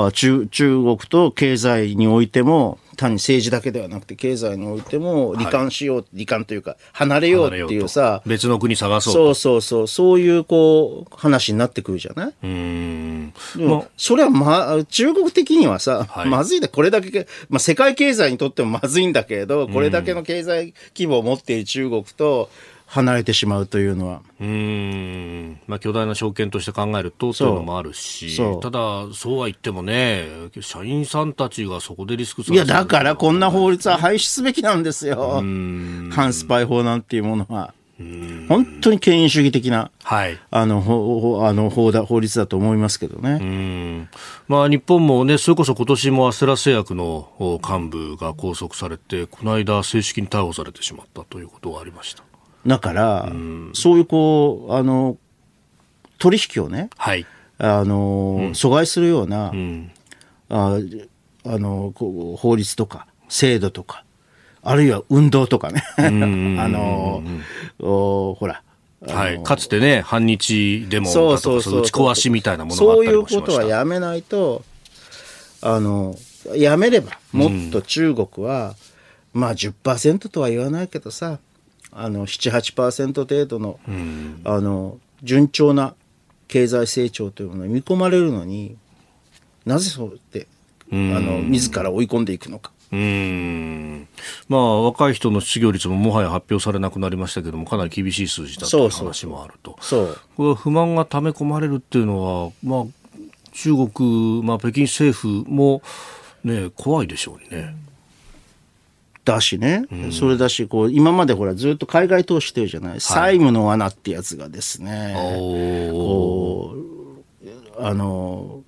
あ 中, 中国と経済においても単に政治だけではなくて経済においても離間しよう、はい、離間というか離れようっていうさ別の国探そうそうそうそうそういうこう話になってくるじゃない。うーんでも、ま、それは、ま、中国的にはさ、はい、まずいでこれだけ、ま、世界経済にとってもまずいんだけれどこれだけの経済規模を持っている中国と離れてしまうというのはうーん、まあ、巨大な証券として考えるとそういうのもあるしただそうは言ってもね社員さんたちがそこでリスクされていやだからこんな法律は廃止すべきなんですよ。うーん反スパイ法なんていうものはうーん本当に権威主義的な、はい、あの法、あの法だ、法律だと思いますけどね。うん、まあ、日本もねそれこそ今年もアステラ製薬の幹部が拘束されてこの間正式に逮捕されてしまったということがありました。だから、うん、そういうこうあの取引をね、はい、あの、うん、阻害するような、うん、ああのこう法律とか制度とかあるいは運動とかねあのほら、はい、かつてね反日デモだとか打ち壊しみたいなものがあったりもしました。そういうことはやめないと、あのやめればもっと中国は、うん、まあ じゅっパーセント とは言わないけどさ、あの ななはちパーセント 程度の、うん、あの順調な経済成長というものが見込まれるのに、なぜそうやって、うん、あの自ら追い込んでいくのか。うーん、まあ、若い人の失業率ももはや発表されなくなりましたけども、かなり厳しい数字だという話もあると。そうそうそう、これは不満が溜め込まれるっていうのは、まあ、中国、まあ、北京政府も、ね、怖いでしょうにね。だしね、うん、それだしこう今までほらずっと海外投資してるじゃない、はい、債務の罠ってやつがですね、こうあの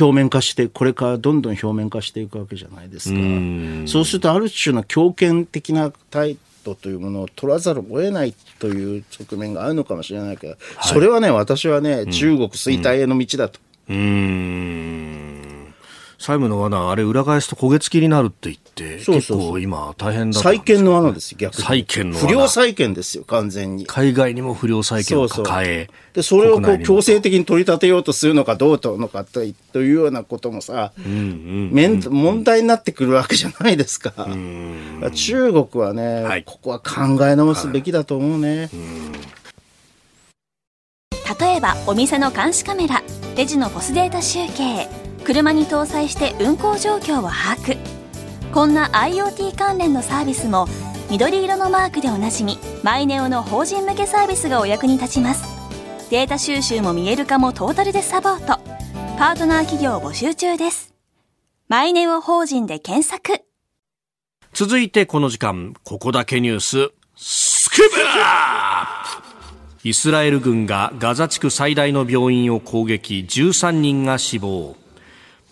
表面化して、これからどんどん表面化していくわけじゃないですか。そうするとある種の強権的な態度というものを取らざるを得ないという側面があるのかもしれないけど、はい、それはね私はね、うん、中国衰退への道だと。うーん、債務の罠、あれ裏返すと焦げ付きになるって言って、そうそうそう、結構今大変だったんですけどね。債権の罠ですよ、逆に。債権の罠。不良債権ですよ、完全に。海外にも不良債権を抱え。そうそう、でそれをこう強制的に取り立てようとするのかどうとのかというようなこともさ、うんうんうん、問題になってくるわけじゃないですか。うん、中国はね、はい、ここは考え直すべきだと思うね。はい、うん、例えばお店の監視カメラ、レジのポスデータ集計、車に搭載して運行状況を把握。こんな IoT 関連のサービスも、緑色のマークでおなじみマイネオの法人向けサービスがお役に立ちます。データ収集も見える化もトータルでサポート。パートナー企業募集中です。マイネオ法人で検索。続いてこの時間、ここだけニューススクープ。イスラエル軍がガザ地区最大の病院を攻撃、じゅうさんにんが死亡。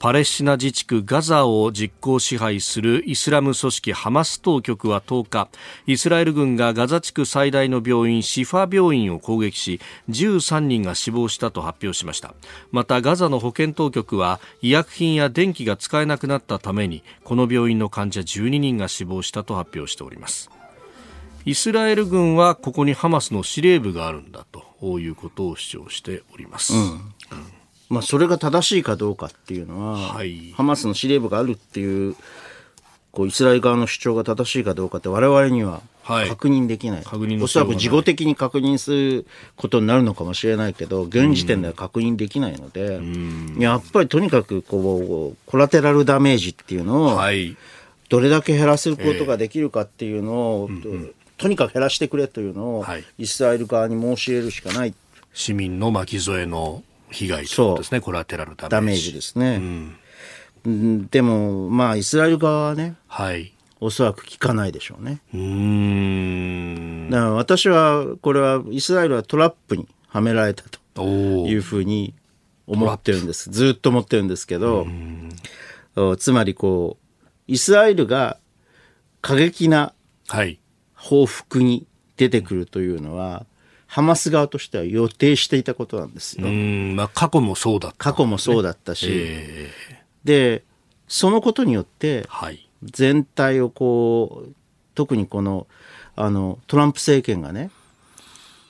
パレスチナ自治区ガザを実効支配するイスラム組織ハマス当局はとおか、イスラエル軍がガザ地区最大の病院シファ病院を攻撃し、じゅうさんにんが死亡したと発表しました。またガザの保健当局は、医薬品や電気が使えなくなったためにこの病院の患者じゅうににんが死亡したと発表しております。イスラエル軍はここにハマスの司令部があるんだということを主張しております、うんうん、まあ、それが正しいかどうかっていうのは、はい、ハマスの司令部があるってい う, こうイスラエル側の主張が正しいかどうかって我々には確認できない、はい、確認のおそらく事後的に確認することになるのかもしれないけど、現時点では確認できないので、うん、やっぱりとにかくこうコラテラルダメージっていうのをどれだけ減らせることができるかっていうのを、えーうんうんとにかく減らしてくれというのを、はい、イスラエル側に申し入れるしかない。市民の巻き添えの被害ということですね。コラテラルダメージ、ダメージですね、うん、でも、まあ、イスラエル側はね、はい、おそらく聞かないでしょうね。うーん、だから私はこれはイスラエルはトラップにはめられたというふうに思ってるんです。ずっと思ってるんですけど、うん、つまりこうイスラエルが過激な、はい、報復に出てくるというのは、ハマス側としては予定していたことなんですよ。うん、まあ、過去もそうだった、ね、過去もそうだったし、えー、でそのことによって全体をこう、特にこの、あのトランプ政権がね、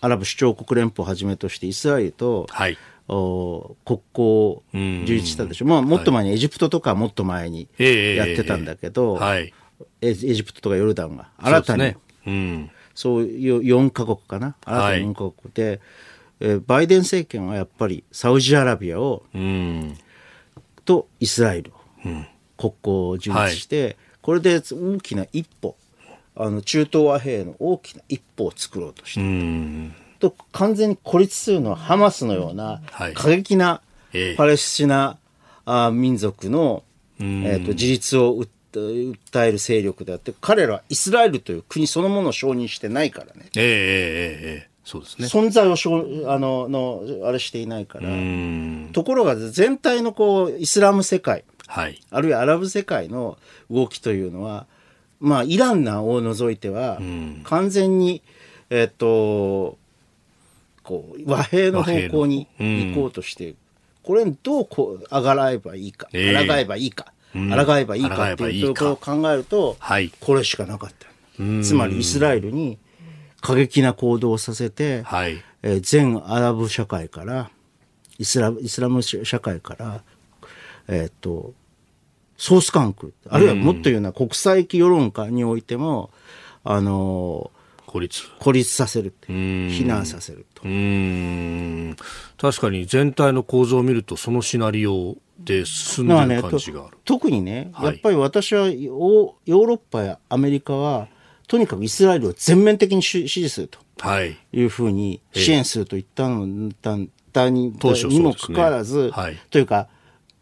アラブ首長国連邦をはじめとしてイスラエルと、はい、国交を樹立したでしょ。まあ、もっと前にエジプトとかもっと前にやってたんだけど、えーはい、エ, エジプトとかヨルダンが新たにうん、そういうよんかこくかな、新たによんかこくで、はい、えー、バイデン政権はやっぱりサウジアラビアを、うん、とイスラエルを、うん、国交を樹立して、はい、これで大きな一歩、あの中東和平の大きな一歩を作ろうとして、うん、と完全に孤立するのはハマスのような過激なパレスチナ、はい、民族の、うんえー、と自立を訴え訴える勢力であって、彼らはイスラエルという国そのものを承認してないからね、えーえーえー、そうですね、存在をしょあののあれしていないから。ところが全体のこうイスラム世界、はい、あるいはアラブ世界の動きというのは、まあ、イランを除いては完全に、えー、っとこう和平の方向に行こうとしている。これにどうこうあがらえばいいか、えー、抗えばいいか、抗えばいいかっていうところを考えると、はい、これしかなかった。つまりイスラエルに過激な行動をさせて、はいえー、全アラブ社会からイスラ、イスラム社会から、えー、っとソース管区、あるいはもっと言うのは国際的世論化においても、あのー孤立、 孤立させる、避難させると。うーん、確かに全体の構造を見るとそのシナリオで進んでる感じがある、ね、特にね、はい、やっぱり私はヨーロッパやアメリカはとにかくイスラエルを全面的に支持するというふうに支援すると言ったのにもかかわらず、はい、というか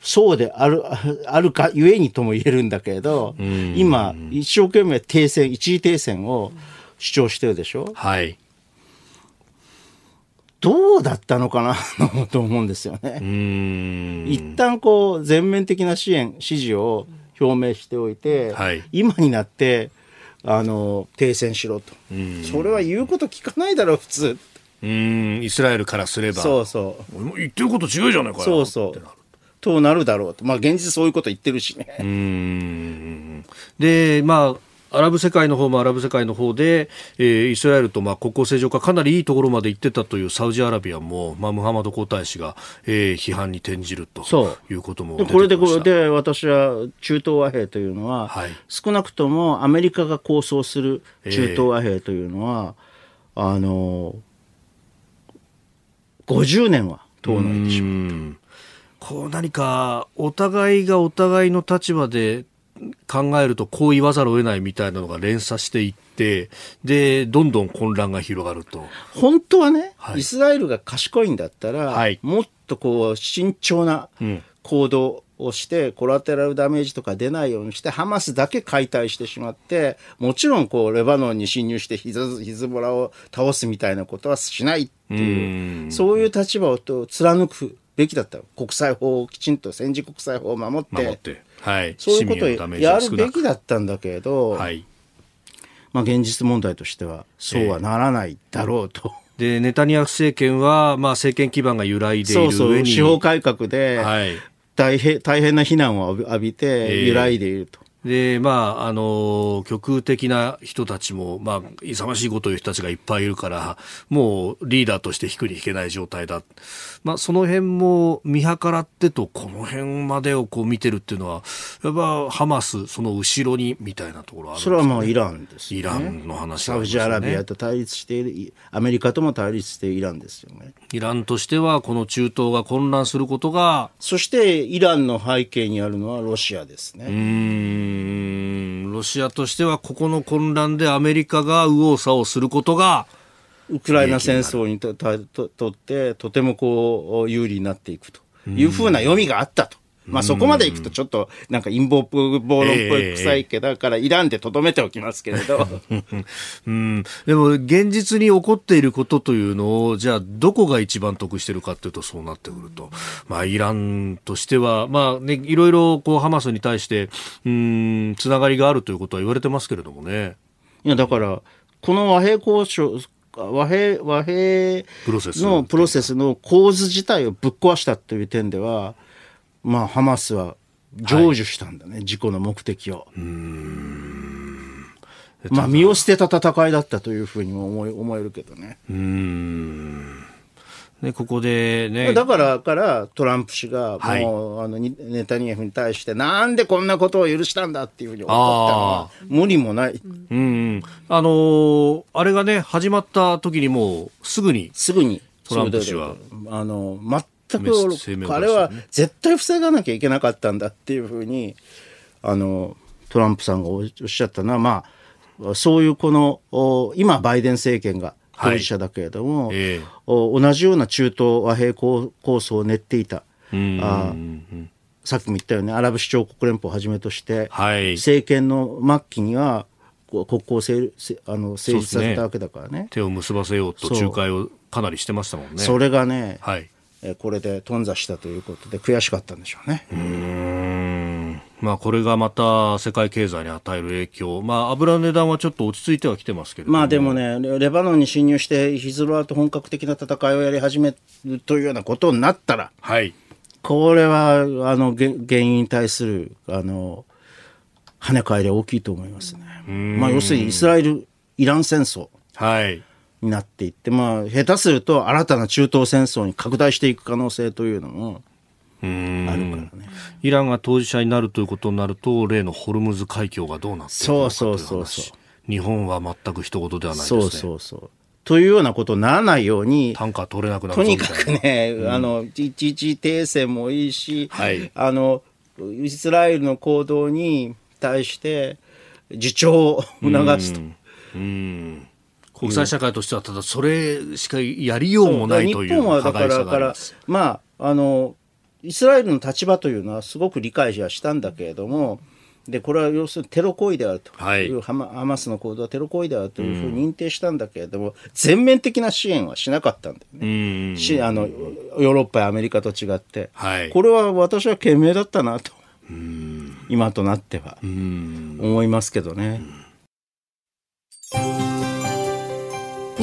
そうである、あるかゆえにとも言えるんだけれど、今一生懸命停戦、一時停戦を主張してるでしょ、はい、どうだったのかなと思うんですよね。うーん、一旦こう全面的な支援支持を表明しておいて、はい、今になってあの停戦しろと、うん、それは言うこと聞かないだろう普通。うーん、イスラエルからすればそうそう、俺も言ってること違うじゃないかよ、そうそうってなるとなるだろうと、まあ、現実そういうこと言ってるしね。うーん、でまあアラブ世界の方もアラブ世界の方で、えー、イスラエルとまあ国交正常化かなりいいところまで行ってたというサウジアラビアも、まあ、ムハマド皇太子が、えー、批判に転じるということも出てきました。これでこれで私は中東和平というのは、はい、少なくともアメリカが構想する中東和平というのは、えー、あのごじゅうねんは遠のいてしまった。うん、こう何かお互いがお互いの立場で考えるとこう言わざるを得ないみたいなのが連鎖していって、でどんどん混乱が広がると。本当はね、はい、イスラエルが賢いんだったら、はい、もっとこう慎重な行動をして、うん、コラテラルダメージとか出ないようにしてハマスだけ解体してしまって、もちろんこうレバノンに侵入してヒズ、ヒズボラを倒すみたいなことはしないっていう、うん、そういう立場を貫くべきだった。国際法をきちんと、戦時国際法を守って、守って、はい、そういうことをやるべきだったんだけれど、はい、まあ、現実問題としてはそうはならないだろうと、えー、でネタニヤフ政権は、まあ、政権基盤が揺らいでいる上に、そうそう、司法改革で、はい、大変、大変な非難を浴びて揺らいでいると、えーでまあ、あの極右的な人たちも、まあ、勇ましいことを言う人たちがいっぱいいるから、もうリーダーとして引くに引けない状態だ、まあ、その辺も見計らってと、この辺までをこう見てるっていうのはやっぱハマスその後ろにみたいなところあるんです、ね、それはもうイランですよね。イランの話がありますね。サウジアラビアと対立している、アメリカとも対立しているイランですよね。イランとしてはこの中東が混乱することが、そしてイランの背景にあるのはロシアですね。うーん、ロシアとしてはここの混乱でアメリカが右往左往することがウクライナ戦争に と, と, とってとてもこう有利になっていくというふうな読みがあったと、まあ、そこまでいくとちょっとなんか陰謀暴論っぽい臭いけだからイランでとどめておきますけれど、えー、うん、でも現実に起こっていることというのを、じゃあどこが一番得しているかというとそうなってくると、まあ、イランとしては、まあね、いろいろこうハマスに対してうーんつながりがあるということは言われてますけれどもね。いやだからこの和平交渉、和平、和平のプロセスの構図自体をぶっ壊したという点では、まあ、ハマスは成就したんだね、はい、自己の目的を。うーん、まあ、身を捨てた戦いだったというふうにも 思, い思えるけどね。うーん、ね、ここでね、だからからトランプ氏がもう、はい、あのネタニヤフに対してなんでこんなことを許したんだっていうふうに怒ったのは無理もない。うん、あのー、あれがね始まった時にもうすぐにすぐにトランプ氏はあの全全くあれは絶対防がなきゃいけなかったんだっていうふうにあのトランプさんがおっしゃったのは、まあ、そういうこの今バイデン政権が当事者だけれども、はい、えー、同じような中東和平構想を練っていた、あ、さっきも言ったようにアラブ首長国連邦をはじめとして、はい、政権の末期には国交あの成立させたわけだからね、手を結ばせようと仲介をかなりしてましたもんね。それがね、はい、これで頓挫したということで悔しかったんでしょうね。うーん、まあ、これがまた世界経済に与える影響、まあ、油の値段はちょっと落ち着いてはきてますけれども、まあ、でもね、レバノンに侵入してヒズボラと本格的な戦いをやり始めるというようなことになったら、はい、これはあの原因に対するあの跳ね返りは大きいと思いますね。まあ、要するにイスラエル・イラン戦争になっていって、まあ、下手すると新たな中東戦争に拡大していく可能性というのもあるからね。イランが当事者になるということになると、例のホルムズ海峡がどうなっていくのかという話。そうそうそうそう、日本は全く一言ではないですね。そうそうそう、というようなことにならないように、単価取れなくなるとにかくね、うん、あの一時停戦もいいし、はい、あのイスラエルの行動に対して自重を促すと、うんうん、国際社会としてはただそれしかやりようもないという、だから日本はだから、まあ、あのイスラエルの立場というのはすごく理解はしたんだけれども、でこれは要するにテロ行為であるという、はい、ハマスの行動はテロ行為であるというふうに認定したんだけれども、うん、全面的な支援はしなかったんだよね、うん、しあのヨーロッパやアメリカと違って、はい、これは私は賢明だったなと、うん、今となっては思いますけどね、うん、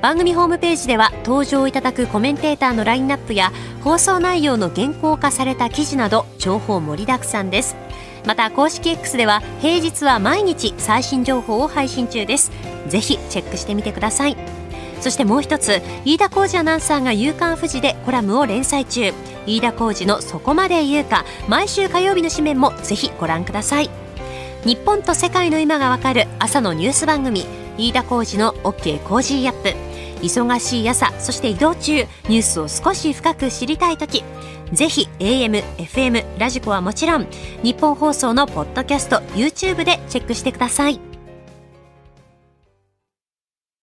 番組ホームページでは登場いただくコメンテーターのラインナップや放送内容の原稿化された記事など情報盛りだくさんです。また公式 X では平日は毎日最新情報を配信中です。ぜひチェックしてみてください。そしてもう一つ、飯田浩司アナウンサーが夕刊フジでコラムを連載中、飯田浩司のそこまで言うか、毎週火曜日の紙面もぜひご覧ください。日本と世界の今がわかる朝のニュース番組、飯田浩司の OK コージーアップ。忙しい朝、そして移動中、ニュースを少し深く知りたいとき、ぜひ エーエム、エフエム、ラジコはもちろん日本放送のポッドキャスト、 YouTube でチェックしてください。